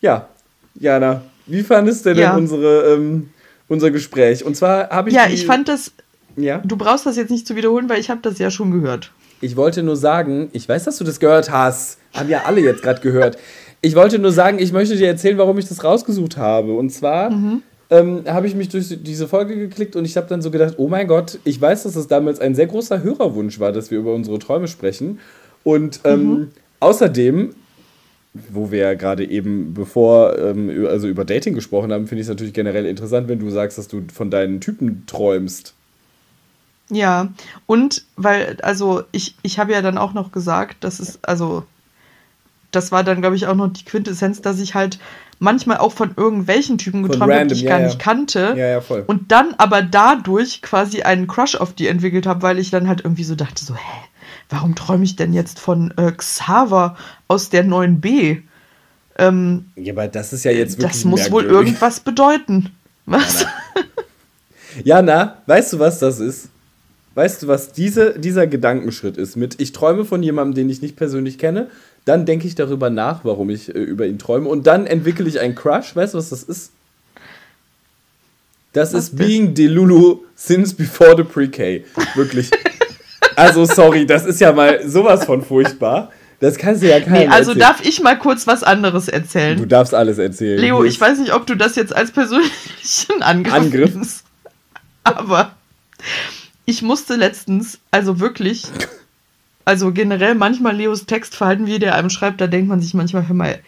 Ja, Jana, wie fandest du denn ja. unsere, ähm, unser Gespräch? Und zwar habe ich... Ja, die... ich fand das... Ja? Du brauchst das jetzt nicht zu wiederholen, weil ich habe das ja schon gehört. Ich wollte nur sagen, ich weiß, dass du das gehört hast. Haben ja alle jetzt gerade gehört. Ich wollte nur sagen, ich möchte dir erzählen, warum ich das rausgesucht habe. Und zwar... Mhm. Ähm, habe ich mich durch diese Folge geklickt und ich habe dann so gedacht, oh mein Gott, ich weiß, dass es damals ein sehr großer Hörerwunsch war, dass wir über unsere Träume sprechen. Und ähm, mhm. außerdem, wo wir ja gerade eben bevor ähm, also über Dating gesprochen haben, finde ich es natürlich generell interessant, wenn du sagst, dass du von deinen Typen träumst. Ja, und weil, also ich, ich habe ja dann auch noch gesagt, dass es, also das war dann, glaube ich, auch noch die Quintessenz, dass ich halt manchmal auch von irgendwelchen Typen geträumt habe, die ich ja, gar ja. nicht kannte. Ja, ja, voll. Und dann aber dadurch quasi einen Crush auf die entwickelt habe, weil ich dann halt irgendwie so dachte, so, hä, warum träume ich denn jetzt von äh, Xaver aus der neun B? Ähm, ja, aber das ist ja jetzt wirklich Das muss merkwürdig. wohl irgendwas bedeuten. Was? Jana, weißt du, was das ist? Weißt du, was diese, dieser Gedankenschritt ist? Mit, ich träume von jemandem, den ich nicht persönlich kenne, dann denke ich darüber nach, warum ich äh, über ihn träume. Und dann entwickle ich einen Crush. Weißt du, was das ist? Das was ist das? Being Delulu since before the pre-K. Wirklich. Also, sorry, das ist ja mal sowas von furchtbar. Das kannst du ja keiner nee, also erzählen. Darf ich mal kurz was anderes erzählen? Du darfst alles erzählen. Leo, ich weiß nicht, ob du das jetzt als persönlichen Angriff, Angriff. nimmst. Aber ich musste letztens, also wirklich... Also generell manchmal Leos Textverhalten, wie der einem schreibt, da denkt man sich manchmal, hör mal,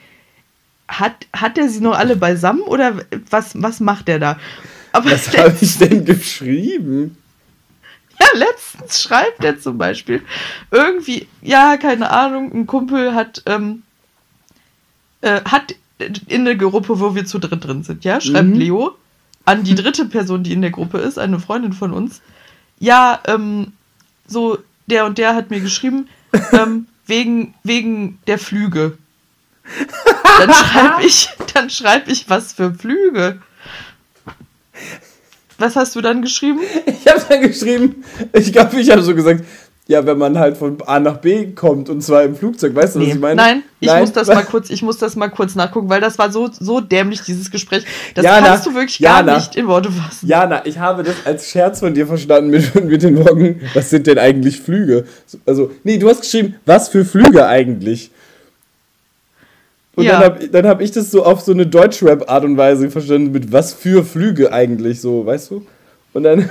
hat, hat der sie noch alle beisammen oder was, was macht der da? Aber was habe ich denn geschrieben? Ja, letztens schreibt er zum Beispiel irgendwie, ja, keine Ahnung, ein Kumpel hat, ähm, äh, hat in der Gruppe, wo wir zu dritt drin sind, ja, schreibt mhm. Leo an die dritte Person, die in der Gruppe ist, eine Freundin von uns, ja, ähm, so, der und der hat mir geschrieben, ähm, wegen, wegen der Flüge. Dann schreibe ich, dann schreib ich, was für Flüge. Was hast du dann geschrieben? Ich habe dann geschrieben, ich glaube, ich habe so gesagt, ja, wenn man halt von A nach B kommt und zwar im Flugzeug, weißt du, nee. was ich meine? Nein, ich Nein? muss das mal kurz, ich muss das mal kurz nachgucken, weil das war so, so dämlich, dieses Gespräch. Das Jana, kannst du wirklich gar Jana, nicht in Worte fassen. Jana, ich habe das als Scherz von dir verstanden mit, mit den Worten, was sind denn eigentlich Flüge? Also, nee, du hast geschrieben, was für Flüge eigentlich? Und ja. dann habe dann hab ich das so auf so eine Deutschrap-Art und Weise verstanden, mit was für Flüge eigentlich, so, weißt du? Und dann...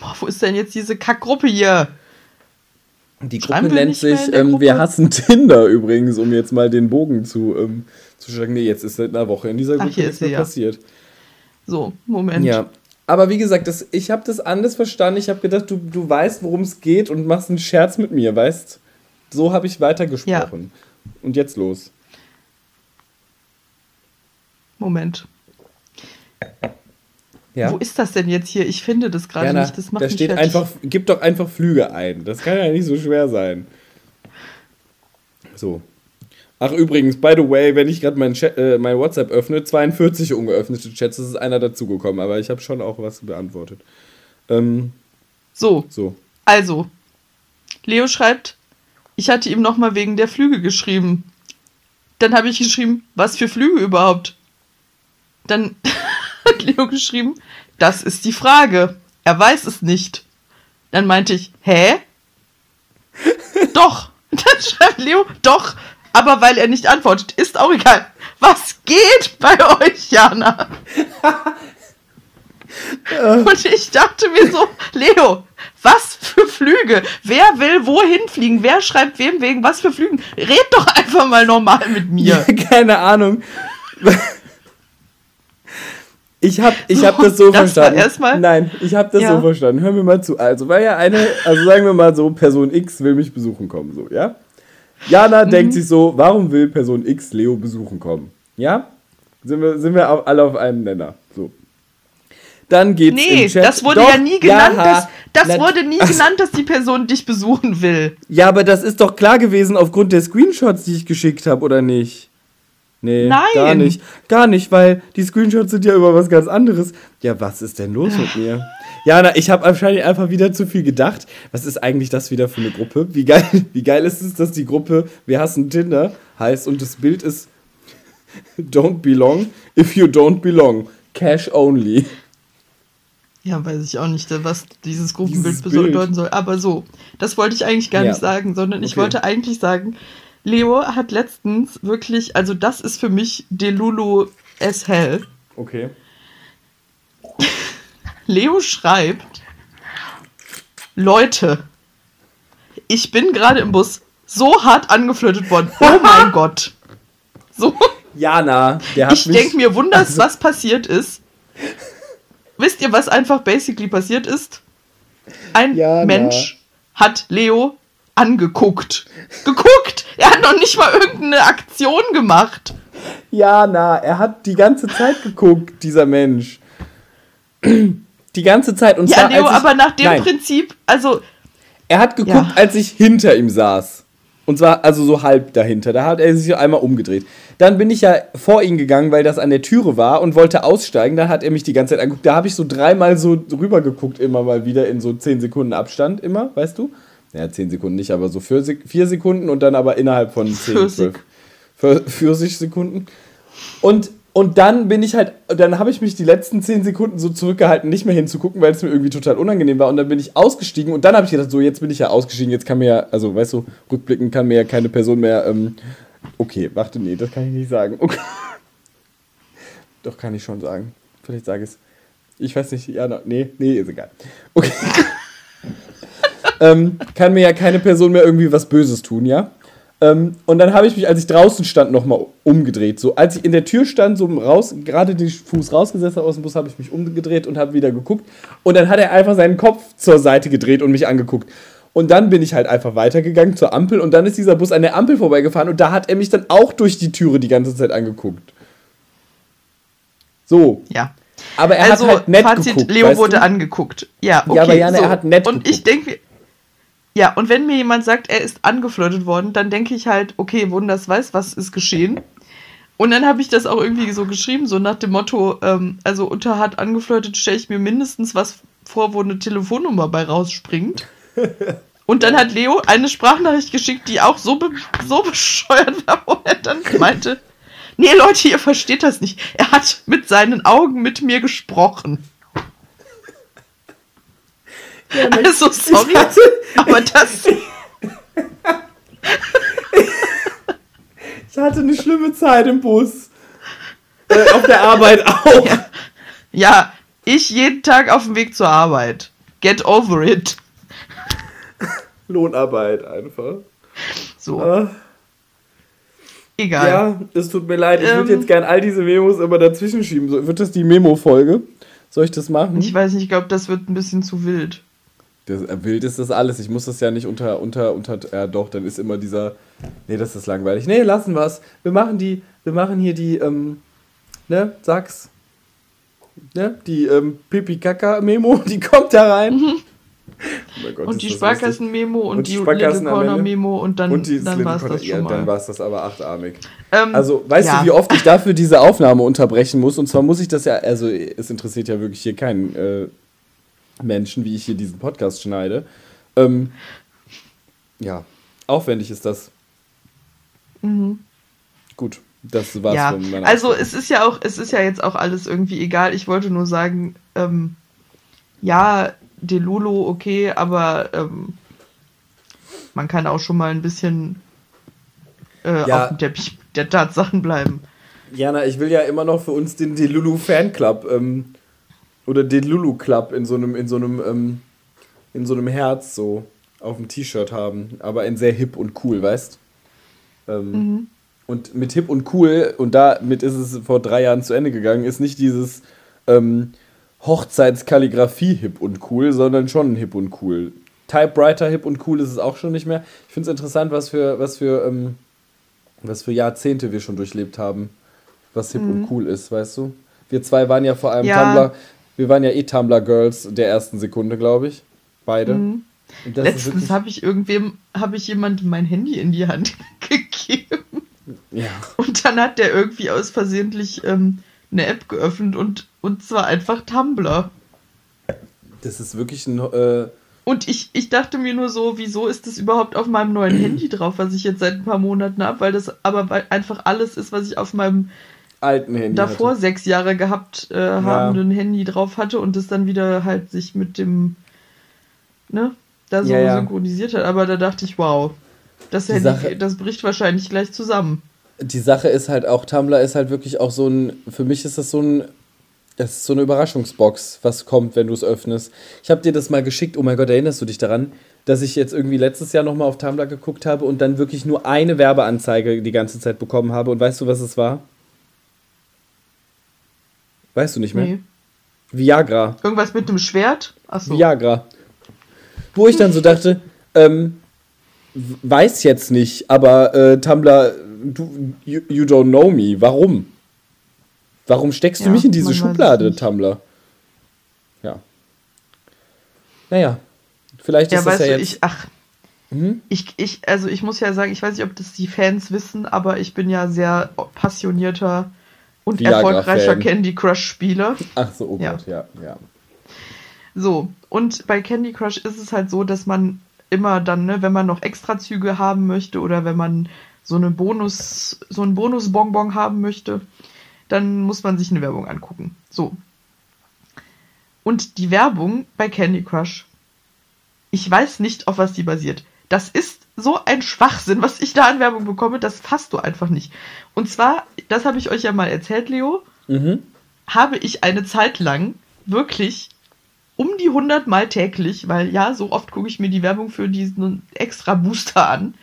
Boah, wo ist denn jetzt diese Kackgruppe hier? Die Gruppe nennt sich ähm, Wir hassen Tinder übrigens, um jetzt mal den Bogen zu, ähm, zu schlagen. Nee, jetzt ist seit einer Woche in dieser Gruppe Ach, nichts mehr ja. passiert. So, Moment. Ja. Aber wie gesagt, das, ich habe das anders verstanden. Ich habe gedacht, du, du weißt, worum es geht und machst einen Scherz mit mir, weißt? So habe ich weitergesprochen. Ja. Und jetzt los. Moment. Ja. Wo ist das denn jetzt hier? Ich finde das gerade ja, nicht. Das macht da steht fertig. Einfach, gib doch einfach Flüge ein. Das kann ja nicht so schwer sein. So. Ach übrigens, by the way, wenn ich gerade mein, äh, mein WhatsApp öffne, zweiundvierzig ungeöffnete Chats, es ist einer dazugekommen, aber ich habe schon auch was beantwortet. Ähm, so. so, also, Leo schreibt, ich hatte ihm nochmal wegen der Flüge geschrieben. Dann habe ich geschrieben, was für Flüge überhaupt? Dann hat Leo geschrieben, das ist die Frage, er weiß es nicht. Dann meinte ich, hä? Doch. Dann schreibt Leo, doch. Aber weil er nicht antwortet, ist auch egal. Was geht bei euch, Jana? Und ich dachte mir so, Leo, was für Flüge? Wer will wohin fliegen? Wer schreibt wem wegen was für Flügen? Red doch einfach mal normal mit mir. Keine Ahnung. Ich hab, ich hab das so das verstanden. Erstmal, Nein, ich hab das ja. so verstanden. Hör mir mal zu. Also, weil ja eine, also sagen wir mal so, Person X will mich besuchen kommen, so, ja? Jana mhm. denkt sich so, warum will Person X Leo besuchen kommen? Ja? Sind wir, sind wir alle auf einem Nenner. So. Dann geht's nee, im Chat. Nee, das wurde doch, ja nie genannt, ja, dass, das wurde nie genannt, dass die Person dich besuchen will. Ja, aber das ist doch klar gewesen aufgrund der Screenshots, die ich geschickt habe, oder nicht? Nee, Nein. gar nicht. Gar nicht, weil die Screenshots sind ja über was ganz anderes. Ja, was ist denn los mit mir? Jana, ich habe wahrscheinlich einfach wieder zu viel gedacht. Was ist eigentlich das wieder für eine Gruppe? Wie geil, wie geil ist es, dass die Gruppe Wir hassen Tinder heißt und das Bild ist Don't belong if you don't belong. Cash only. Ja, weiß ich auch nicht, was dieses Gruppenbild dieses bedeuten soll. Aber so, das wollte ich eigentlich gar ja. nicht sagen, sondern ich okay. wollte eigentlich sagen, Leo hat letztens wirklich, also das ist für mich Delulu as hell. Okay. Leo schreibt, Leute, ich bin gerade im Bus so hart angeflirtet worden. Oh mein Gott. So. Jana, der hat ich mich... Ich denke mir, wunders, also... was passiert ist. Wisst ihr, was einfach basically passiert ist? Ein Jana. Mensch hat Leo angeguckt. Geguckt! Er hat noch nicht mal irgendeine Aktion gemacht. Jana, er hat die ganze Zeit geguckt, dieser Mensch. Die ganze Zeit. Und ja, zwar, Leo, als ich, aber nach dem nein. Prinzip, also... Er hat geguckt, ja. als ich hinter ihm saß. Und zwar also so halb dahinter. Da hat er sich einmal umgedreht. Dann bin ich ja vor ihn gegangen, weil das an der Türe war und wollte aussteigen. Dann hat er mich die ganze Zeit angeguckt. Da habe ich so dreimal so rüber geguckt, immer mal wieder in so zehn Sekunden Abstand. Immer, weißt du? Naja, zehn Sekunden nicht, aber so vier Sekunden und dann aber innerhalb von zehn, zwölf, vierzig Sekunden. Und... Und dann bin ich halt, dann habe ich mich die letzten zehn Sekunden so zurückgehalten, nicht mehr hinzugucken, weil es mir irgendwie total unangenehm war. Und dann bin ich ausgestiegen und dann habe ich gedacht, so, jetzt bin ich ja ausgestiegen, jetzt kann mir ja, also weißt du, rückblicken kann mir ja keine Person mehr, ähm, okay, warte, nee, das kann ich nicht sagen. Okay. Doch, kann ich schon sagen. Vielleicht sage ich es. Ich weiß nicht, ja, nee, nee, ist egal. Okay. ähm, kann mir ja keine Person mehr irgendwie was Böses tun, ja? Ähm, und dann habe ich mich, als ich draußen stand, nochmal umgedreht. So, als ich in der Tür stand, so raus, gerade den Fuß rausgesetzt aus dem Bus, habe ich mich umgedreht und habe wieder geguckt. Und dann hat er einfach seinen Kopf zur Seite gedreht und mich angeguckt. Und dann bin ich halt einfach weitergegangen zur Ampel und dann ist dieser Bus an der Ampel vorbeigefahren und da hat er mich dann auch durch die Türe die ganze Zeit angeguckt. So. Ja. Aber er also, hat halt nett Fazit, geguckt. Leo weißt wurde du? Angeguckt. Ja, okay. Ja, aber Jana, so. Er hat nett und geguckt. Und ich denke... Ja, und wenn mir jemand sagt, er ist angeflirtet worden, dann denke ich halt, okay, Wunders weiß, was ist geschehen. Und dann habe ich das auch irgendwie so geschrieben, so nach dem Motto, ähm, also unter hart angeflirtet stelle ich mir mindestens was vor, wo eine Telefonnummer bei rausspringt. Und dann hat Leo eine Sprachnachricht geschickt, die auch so, be- so bescheuert war, wo er dann meinte, nee Leute, ihr versteht das nicht. Er hat mit seinen Augen mit mir gesprochen. Ja, also, sorry, hatte, aber das... ich hatte eine schlimme Zeit im Bus. Äh, auf der Arbeit auch. Ja. ja, ich jeden Tag auf dem Weg zur Arbeit. Get over it. Lohnarbeit einfach. So. Ah. Egal. Ja, es tut mir leid. Ich ähm, würde jetzt gern all diese Memos immer dazwischen schieben. So, wird das die Memo-Folge? Soll ich das machen? Ich weiß nicht, ich glaube, das wird ein bisschen zu wild. Das, äh, wild ist das alles. Ich muss das ja nicht unter, unter, unter, äh, doch, dann ist immer dieser, nee, das ist langweilig. Nee, lassen wir's. Wir machen die, wir machen hier die, ähm, ne, sag's, ne, die, ähm, Pipi-Kaka-Memo, die kommt da rein. Mhm. Oh mein Gott, und die Sparkassen-Memo und, und die Little Corner-Memo und dann, und dann war es das schon mal. Dann war es das aber achtarmig. Ähm, also, weißt ja. du, wie oft ich dafür diese Aufnahme unterbrechen muss? Und zwar muss ich das ja, also es interessiert ja wirklich hier keinen äh, Menschen, wie ich hier diesen Podcast schneide. Ähm, ja, aufwendig ist das. Mhm. Gut, das war's ja. von meiner Also, Aufnahme. es ist ja auch, es ist ja jetzt auch alles irgendwie egal. Ich wollte nur sagen, ähm, ja, Delulu, okay, aber ähm, man kann auch schon mal ein bisschen äh, ja. auf dem Teppich der Tatsachen bleiben. Jana, ich will ja immer noch für uns den Delulu-Fanclub ähm, oder Delulu-Club in so einem in so einem ähm, in so einem Herz so auf dem T-Shirt haben, aber in sehr hip und cool, weißt? Ähm, mhm. Und mit hip und cool, und damit ist es vor drei Jahren zu Ende gegangen, ist nicht dieses ähm, Hochzeitskalligrafie hip und cool, sondern schon hip und cool. Typewriter hip und cool ist es auch schon nicht mehr. Ich finde es interessant, was für, was, für, ähm, was für Jahrzehnte wir schon durchlebt haben, was hip mhm. und cool ist, weißt du? Wir zwei waren ja vor allem ja. Tumblr, wir waren ja eh Tumblr-Girls der ersten Sekunde, glaube ich. Beide. Mhm. Und das Letztens habe ich irgendwem, habe ich jemandem mein Handy in die Hand gegeben. Ja. Und dann hat der irgendwie aus versehentlich ähm, eine App geöffnet und Und zwar einfach Tumblr. Das ist wirklich ein... Äh und ich, ich dachte mir nur so, wieso ist das überhaupt auf meinem neuen Handy drauf, was ich jetzt seit ein paar Monaten habe, weil das aber einfach alles ist, was ich auf meinem alten Handy davor hatte. sechs Jahre gehabt äh, ja. habenden Handy drauf hatte und das dann wieder halt sich mit dem... ne, da so ja, ja. synchronisiert hat. Aber da dachte ich, wow, das, Handy, Sache, das bricht wahrscheinlich gleich zusammen. Die Sache ist halt auch, Tumblr ist halt wirklich auch so ein... Für mich ist das so ein... Das ist so eine Überraschungsbox, was kommt, wenn du es öffnest. Ich habe dir das mal geschickt, oh mein Gott, erinnerst du dich daran, dass ich jetzt irgendwie letztes Jahr nochmal auf Tumblr geguckt habe und dann wirklich nur eine Werbeanzeige die ganze Zeit bekommen habe. Und weißt du, was es war? Weißt du nicht mehr? Nee. Viagra. Irgendwas mit einem Schwert? Achso. Viagra. Wo ich dann so dachte, ähm, weiß jetzt nicht, aber äh, Tumblr, du, you, you don't know me, warum? Warum steckst ja, du mich in diese Schublade, Tumblr? Ja. Naja, vielleicht ja, ist das ja du, jetzt... Ich, ach, mhm. ich, ich, also ich muss ja sagen, ich weiß nicht, ob das die Fans wissen, aber ich bin ja sehr passionierter und Viagra erfolgreicher Fan. Candy Crush-Spieler. Ach so, oh Gott, ja. ja, ja. So, und bei Candy Crush ist es halt so, dass man immer dann, ne, wenn man noch Extrazüge haben möchte oder wenn man so eine Bonus, so einen Bonusbonbon haben möchte... dann muss man sich eine Werbung angucken. So. Und die Werbung bei Candy Crush, ich weiß nicht, auf was die basiert. Das ist so ein Schwachsinn, was ich da an Werbung bekomme, das fasst du einfach nicht. Und zwar, das habe ich euch ja mal erzählt, Leo, mhm. habe ich eine Zeit lang wirklich um die hundert Mal täglich, weil ja, so oft gucke ich mir die Werbung für diesen extra Booster an,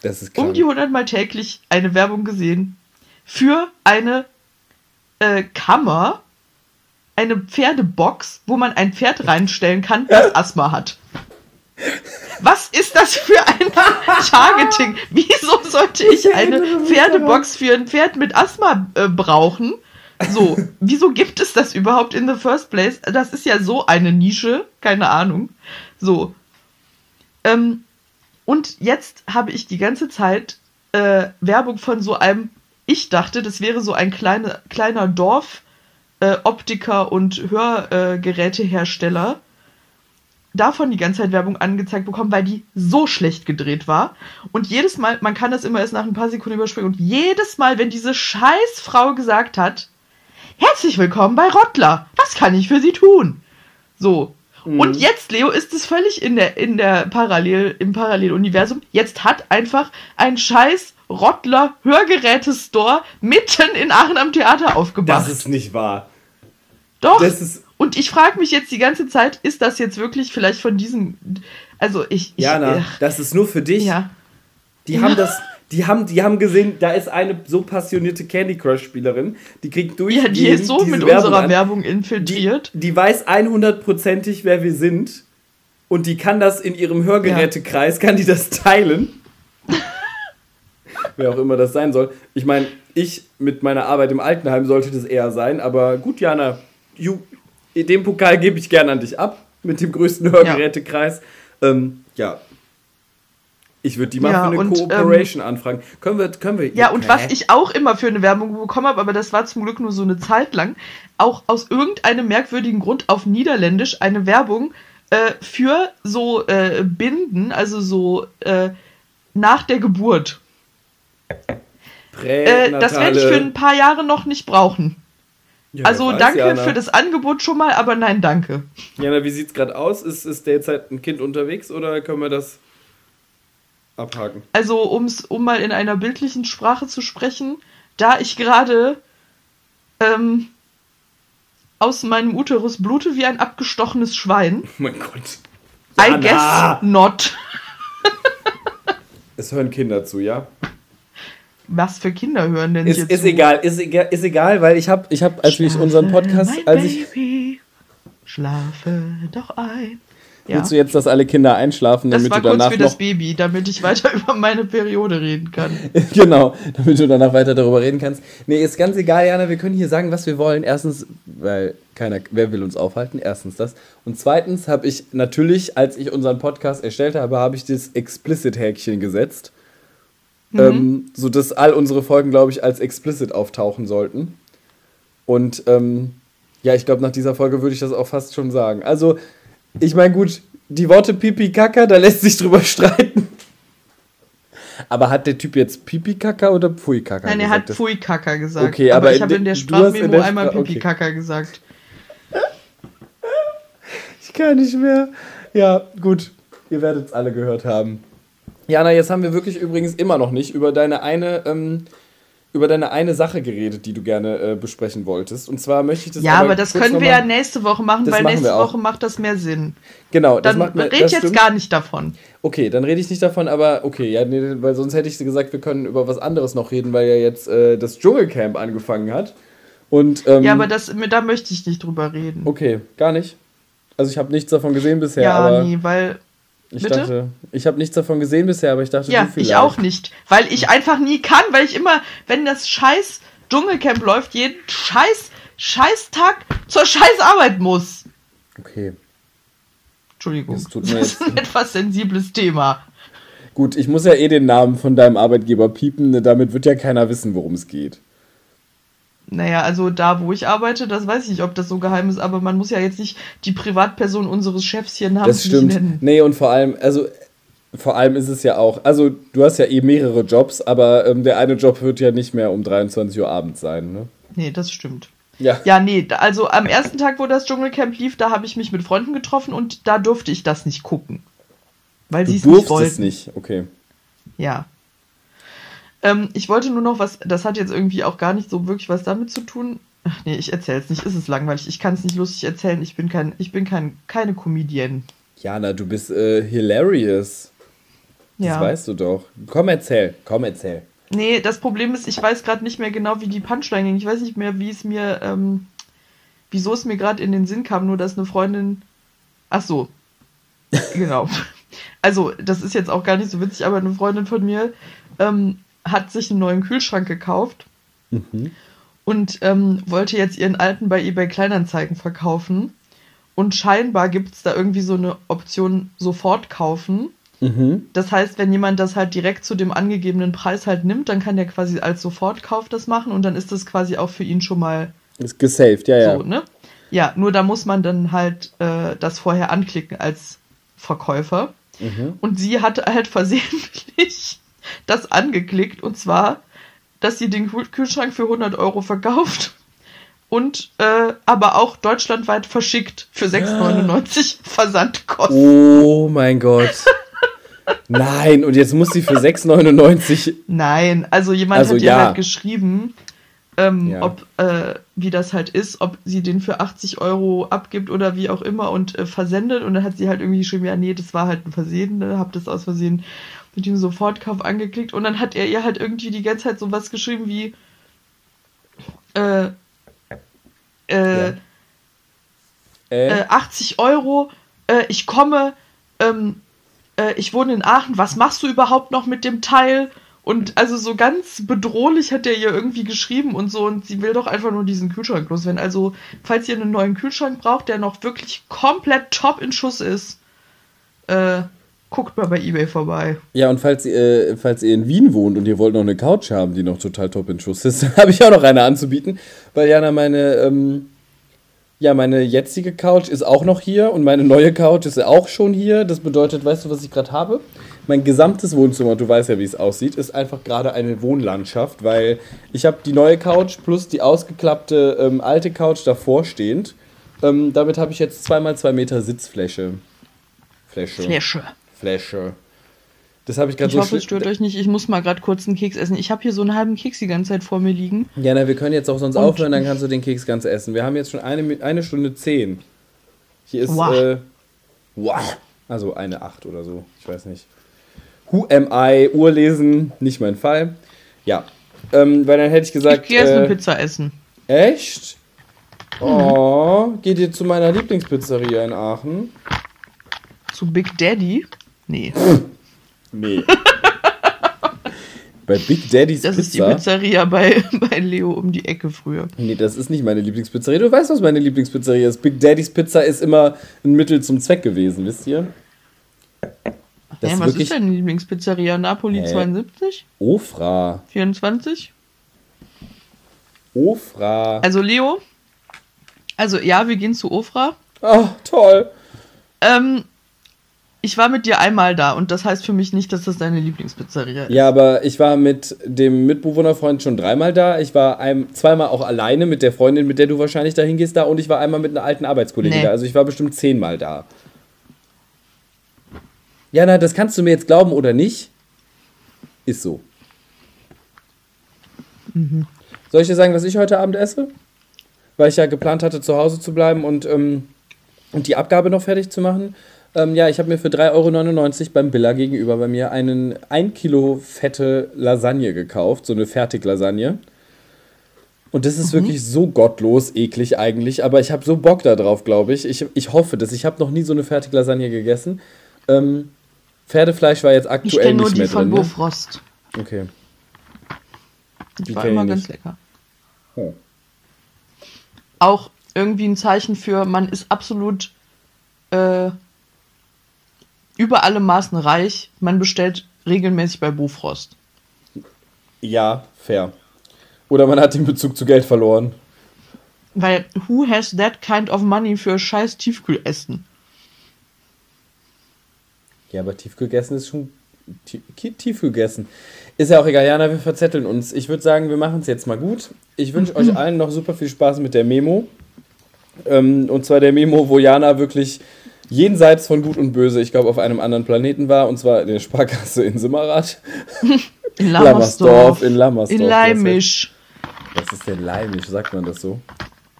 das ist krank. um die hundert Mal täglich eine Werbung gesehen für eine Äh, Kammer, eine Pferdebox, wo man ein Pferd reinstellen kann, das Asthma hat. Was ist das für ein Targeting? Wieso sollte ich eine Pferdebox für ein Pferd mit Asthma äh, brauchen? So, wieso gibt es das überhaupt in the first place? Das ist ja so eine Nische, keine Ahnung. So. Ähm, und jetzt habe ich die ganze Zeit äh, Werbung von so einem. Ich dachte, das wäre so ein kleine, kleiner Dorf-Optiker äh, und Hörgerätehersteller. Äh, Davon die ganze Zeit Werbung angezeigt bekommen, weil die so schlecht gedreht war. Und jedes Mal, man kann das immer erst nach ein paar Sekunden überspringen, und jedes Mal, wenn diese Scheißfrau gesagt hat, herzlich willkommen bei Rottler, was kann ich für Sie tun? So. Mhm. Und jetzt, Leo, ist es völlig in der, in der Parallel, im Paralleluniversum. Jetzt hat einfach ein scheiß Rottler Hörgeräte-Store mitten in Aachen am Theater aufgebaut. Das ist nicht wahr. Doch. Das ist, Und ich frage mich jetzt die ganze Zeit, ist das jetzt wirklich vielleicht von diesem... Also ich... ich Jana, ich, das ist nur für dich. Ja. Die ja. haben das... Die haben, die haben gesehen, da ist eine so passionierte Candy Crush Spielerin, die kriegt durch. Ja, die ist so mit Werbung unserer an. Werbung infiltriert. Die, die weiß hundertprozentig, wer wir sind und die kann das in ihrem Hörgerätekreis, ja. kann die das teilen. Wer auch immer das sein soll. Ich meine, ich mit meiner Arbeit im Altenheim sollte das eher sein, aber gut, Jana, you, den Pokal gebe ich gerne an dich ab, mit dem größten Hörgerätekreis. Ja. Ähm, ja. Ich würde die mal ja, für eine und, Cooperation ähm, anfragen. Können wir, können wir? Ja, okay. Und was ich auch immer für eine Werbung bekommen habe, aber das war zum Glück nur so eine Zeit lang, auch aus irgendeinem merkwürdigen Grund auf Niederländisch eine Werbung äh, für so äh, Binden, also so äh, nach der Geburt. Pränatale. Äh, das werde ich für ein paar Jahre noch nicht brauchen. Ja, also danke Jana. Für das Angebot schon mal, aber nein, danke. Jana, wie sieht's gerade aus? Ist, ist derzeit ein Kind unterwegs oder können wir das... abhaken. Also, um's, um mal in einer bildlichen Sprache zu sprechen, da ich gerade ähm, aus meinem Uterus blute wie ein abgestochenes Schwein. Oh mein Gott. Jana. I guess not. Es hören Kinder zu, ja? Was für Kinder hören denn ist, hier ist zu? Egal, ist egal, ist egal, weil ich habe, ich hab, als wir unseren Podcast... als Baby, ich schlafe doch ein. Ja. Willst du jetzt, dass alle Kinder einschlafen, damit du danach noch... Das war kurz für das Baby, damit ich weiter über meine Periode reden kann. Genau, damit du danach weiter darüber reden kannst. Nee, ist ganz egal, Jana, wir können hier sagen, was wir wollen. Erstens, weil keiner, wer will uns aufhalten? Erstens das. Und zweitens habe ich natürlich, als ich unseren Podcast erstellt habe, habe ich das Explicit-Häkchen gesetzt. Mhm. Ähm, sodass all unsere Folgen, glaube ich, als Explicit auftauchen sollten. Und ähm, ja, ich glaube, nach dieser Folge würde ich das auch fast schon sagen. Also... Ich meine, gut, die Worte Pipi-Kaka, da lässt sich drüber streiten. Aber hat der Typ jetzt Pipi-Kaka oder Pfui-Kaka gesagt? Nein, er hat Pfui-Kaka gesagt. Okay, aber, aber ich habe in der Sprachmemo einmal Spra- Pipi-Kaka okay. gesagt. Ich kann nicht mehr. Ja, gut, ihr werdet es alle gehört haben. Jana, jetzt haben wir wirklich übrigens immer noch nicht über deine eine... Ähm, über deine eine Sache geredet, die du gerne äh, besprechen wolltest. Und zwar möchte ich das... Ja, aber, aber das können wir ja nächste Woche machen, das weil machen nächste Woche macht das mehr Sinn. Genau. Dann rede ich jetzt stimmt. gar nicht davon. Okay, dann rede ich nicht davon, aber okay, ja, nee, weil sonst hätte ich gesagt, wir können über was anderes noch reden, weil ja jetzt äh, das Dschungelcamp angefangen hat. Und, ähm, ja, aber das, da möchte ich nicht drüber reden. Okay, gar nicht. Also ich habe nichts davon gesehen bisher. Ja, aber nee, weil... Ich Bitte? dachte, ich habe nichts davon gesehen bisher, aber ich dachte, ja, du vielleicht. Ja, ich auch nicht, weil ich einfach nie kann, weil ich immer, wenn das scheiß Dschungelcamp läuft, jeden scheiß, scheiß Tag zur scheiß Arbeit muss. Okay. Entschuldigung, das, tut mir das ist ein etwas sensibles Thema. Gut, ich muss ja eh den Namen von deinem Arbeitgeber piepen, damit wird ja keiner wissen, worum es geht. Naja, also da, wo ich arbeite, das weiß ich nicht, ob das so geheim ist, aber man muss ja jetzt nicht die Privatperson unseres Chefs hier namentlich das stimmt. nennen. Nee, und vor allem, also vor allem ist es ja auch, also du hast ja eh mehrere Jobs, aber ähm, der eine Job wird ja nicht mehr um dreiundzwanzig Uhr abends sein, ne? Nee, das stimmt. Ja. Ja, nee, also am ersten Tag, wo das Dschungelcamp lief, da habe ich mich mit Freunden getroffen und da durfte ich das nicht gucken. Weil sie es nicht wollten. Du durftest es nicht, okay. Ja. Ähm, ich wollte nur noch was, das hat jetzt irgendwie auch gar nicht so wirklich was damit zu tun. Ach nee, ich erzähl's nicht, ist es langweilig, ich kann's nicht lustig erzählen, ich bin kein, ich bin kein, keine Comedian. Jana, du bist äh, hilarious. Ja. Das weißt du doch. Komm, erzähl, komm, erzähl. Nee, das Problem ist, ich weiß gerade nicht mehr genau, wie die Punchline ging. Ich weiß nicht mehr, wie es mir, ähm, wieso es mir gerade in den Sinn kam, nur dass eine Freundin, ach so, genau. Also, das ist jetzt auch gar nicht so witzig, aber eine Freundin von mir, ähm, hat sich einen neuen Kühlschrank gekauft mhm. und ähm, wollte jetzt ihren alten bei eBay Kleinanzeigen verkaufen. Und scheinbar gibt es da irgendwie so eine Option sofort kaufen. Mhm. Das heißt, wenn jemand das halt direkt zu dem angegebenen Preis halt nimmt, dann kann der quasi als Sofortkauf das machen und dann ist das quasi auch für ihn schon mal... Ist gesaved, ja, ja. So, ne? Ja, nur da muss man dann halt äh, das vorher anklicken als Verkäufer. Mhm. Und sie hatte halt versehentlich... das angeklickt und zwar, dass sie den Kühlschrank für hundert Euro verkauft und äh, aber auch deutschlandweit verschickt für sechs neunundneunzig Versandkosten. Oh mein Gott. Nein, und jetzt muss sie für sechs neunundneunzig... Nein, also jemand also, hat ihr ja. halt geschrieben, ähm, ja. ob äh, wie das halt ist, ob sie den für achtzig Euro abgibt oder wie auch immer und äh, versendet. Und dann hat sie halt irgendwie geschrieben, ja, nee, das war halt ein Versehen, ne? Hab das aus Versehen mit dem Sofortkauf angeklickt. Und dann hat er ihr halt irgendwie die ganze Zeit so was geschrieben wie äh, äh, ja. äh. äh achtzig Euro, äh, ich komme, ähm, äh, ich wohne in Aachen, was machst du überhaupt noch mit dem Teil? Und also so ganz bedrohlich hat er ihr irgendwie geschrieben und so, und sie will doch einfach nur diesen Kühlschrank loswerden. Also, falls ihr einen neuen Kühlschrank braucht, der noch wirklich komplett top in Schuss ist, äh, guckt mal bei eBay vorbei. Ja, und falls ihr, falls ihr in Wien wohnt und ihr wollt noch eine Couch haben, die noch total top in Schuss ist, dann habe ich auch noch eine anzubieten, weil Jana meine, ähm, ja, meine jetzige Couch ist auch noch hier und meine neue Couch ist auch schon hier. Das bedeutet, weißt du, was ich gerade habe? Mein gesamtes Wohnzimmer, du weißt ja, wie es aussieht, ist einfach gerade eine Wohnlandschaft, weil ich habe die neue Couch plus die ausgeklappte ähm, alte Couch davor stehend. Ähm, damit habe ich jetzt zwei mal zwei Meter Sitzfläche. Fläche. Fläche. Fläche. Das habe ich gerade so... Ich hoffe, es stört euch nicht. Ich muss mal gerade kurz einen Keks essen. Ich habe hier so einen halben Keks die ganze Zeit vor mir liegen. Ja, na, wir können jetzt auch sonst und aufhören, dann kannst du den Keks ganz essen. Wir haben jetzt schon eine, eine Stunde zehn. Hier ist... Wow. Äh, wow. Also eine acht oder so. Ich weiß nicht. Who am I? Uhr lesen, nicht mein Fall. Ja, ähm, weil dann hätte ich gesagt... Ich gehe jetzt äh, eine Pizza essen. Echt? Hm. Oh, geht ihr zu meiner Lieblingspizzeria in Aachen? Zu Big Daddy? Nee. Nee. Bei Big Daddy's das Pizza... Das ist die Pizzeria bei, bei Leo um die Ecke früher. Nee, das ist nicht meine Lieblingspizzeria. Du weißt, was meine Lieblingspizzeria ist. Big Daddy's Pizza ist immer ein Mittel zum Zweck gewesen, wisst ihr? Das ja, ist was ist deine Lieblingspizzeria? Napoli äh, zweiundsiebzig? Ofra. vierundzwanzig? Ofra. Also Leo, also ja, wir gehen zu Ofra. Oh, toll. Ähm, ich war mit dir einmal da und das heißt für mich nicht, dass das deine Lieblingspizzeria ist. Ja, aber ich war mit dem Mitbewohnerfreund schon dreimal da. Ich war ein, zweimal auch alleine mit der Freundin, mit der du wahrscheinlich dahin gehst, da und ich war einmal mit einer alten Arbeitskollegin nee. da. Also ich war bestimmt zehnmal da. Ja, na, das kannst du mir jetzt glauben oder nicht. Ist so. Mhm. Soll ich dir sagen, was ich heute Abend esse? Weil ich ja geplant hatte, zu Hause zu bleiben und, ähm, und die Abgabe noch fertig zu machen. Ähm, ja, ich habe mir für drei Euro neunundneunzig beim Billa gegenüber bei mir einen ein Kilo fette Lasagne gekauft. So eine Fertiglasagne. Und das ist mhm. wirklich so gottlos eklig eigentlich. Aber ich habe so Bock da drauf, glaube ich. ich. Ich hoffe das. Ich habe noch nie so eine Fertiglasagne gegessen. Ähm, Pferdefleisch war jetzt aktuell nicht mehr drin. Ich kenne nur die von Bofrost. Ne? Okay. Die war immer ganz lecker. Oh. Auch irgendwie ein Zeichen für, man ist absolut äh, über alle Maßen reich. Man bestellt regelmäßig bei Bofrost. Ja, fair. Oder man hat den Bezug zu Geld verloren. Weil who has that kind of money für scheiß Tiefkühlessen? Ja, aber tiefgegessen ist schon... Tiefgegessen. Ist ja auch egal, Jana, wir verzetteln uns. Ich würde sagen, wir machen es jetzt mal gut. Ich wünsche euch allen noch super viel Spaß mit der Memo. Ähm, und zwar der Memo, wo Jana wirklich jenseits von Gut und Böse, ich glaube, auf einem anderen Planeten war. Und zwar in der Sparkasse in Simmerath. In Lammersdorf. In Lammersdorf. In Leimisch. Was ist denn Leimisch? Sagt man das so?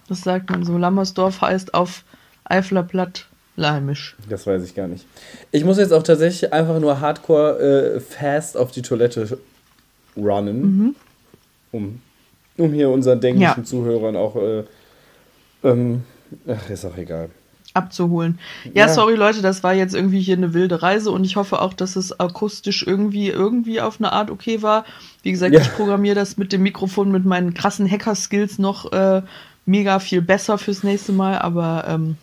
Das sagt man so. Lammersdorf heißt auf Eiflerblatt Leimisch. Das weiß ich gar nicht. Ich muss jetzt auch tatsächlich einfach nur hardcore äh, fast auf die Toilette runnen, mhm. um, um hier unseren denklichen ja. Zuhörern auch äh, ähm, ach, ist auch egal. Abzuholen. Ja, ja, sorry Leute, das war jetzt irgendwie hier eine wilde Reise und ich hoffe auch, dass es akustisch irgendwie irgendwie auf eine Art okay war. Wie gesagt, ja. ich programmiere das mit dem Mikrofon mit meinen krassen Hacker-Skills noch äh, mega viel besser fürs nächste Mal, aber ähm,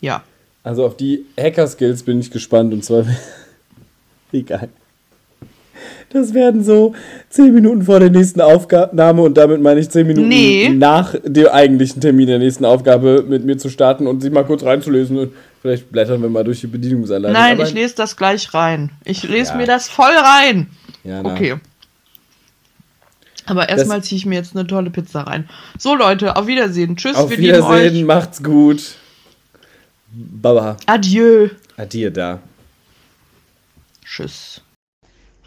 ja. Also auf die Hacker-Skills bin ich gespannt und zwar... Egal. Das werden so zehn Minuten vor der nächsten Aufnahme und damit meine ich zehn Minuten nee. nach dem eigentlichen Termin der nächsten Aufgabe mit mir zu starten und sie mal kurz reinzulesen und vielleicht blättern wir mal durch die Bedienungsanleitung. Nein, Aber ich lese das gleich rein. Ich lese ja. mir das voll rein. Ja, na. Okay. Aber erstmal ziehe ich mir jetzt eine tolle Pizza rein. So Leute, auf Wiedersehen. Tschüss, auf wir Wiedersehen, lieben euch. Auf Wiedersehen, macht's gut. Baba. Adieu. Adieu da. Tschüss.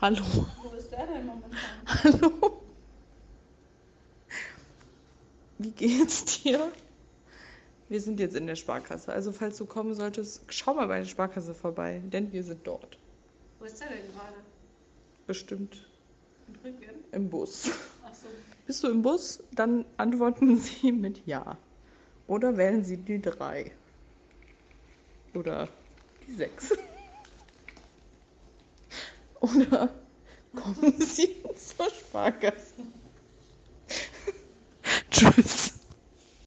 Hallo. Wo ist der denn momentan? Hallo. wie geht's dir? Wir sind jetzt in der Sparkasse. Also falls du kommen solltest, schau mal bei der Sparkasse vorbei, denn wir sind dort. Wo ist der denn gerade? Bestimmt. In Brücken? Im Bus. Ach so. Bist du im Bus? Dann antworten sie mit Ja. Oder wählen sie die drei. Oder die sechs. Oder kommen sie zur Sparkasse. Tschüss.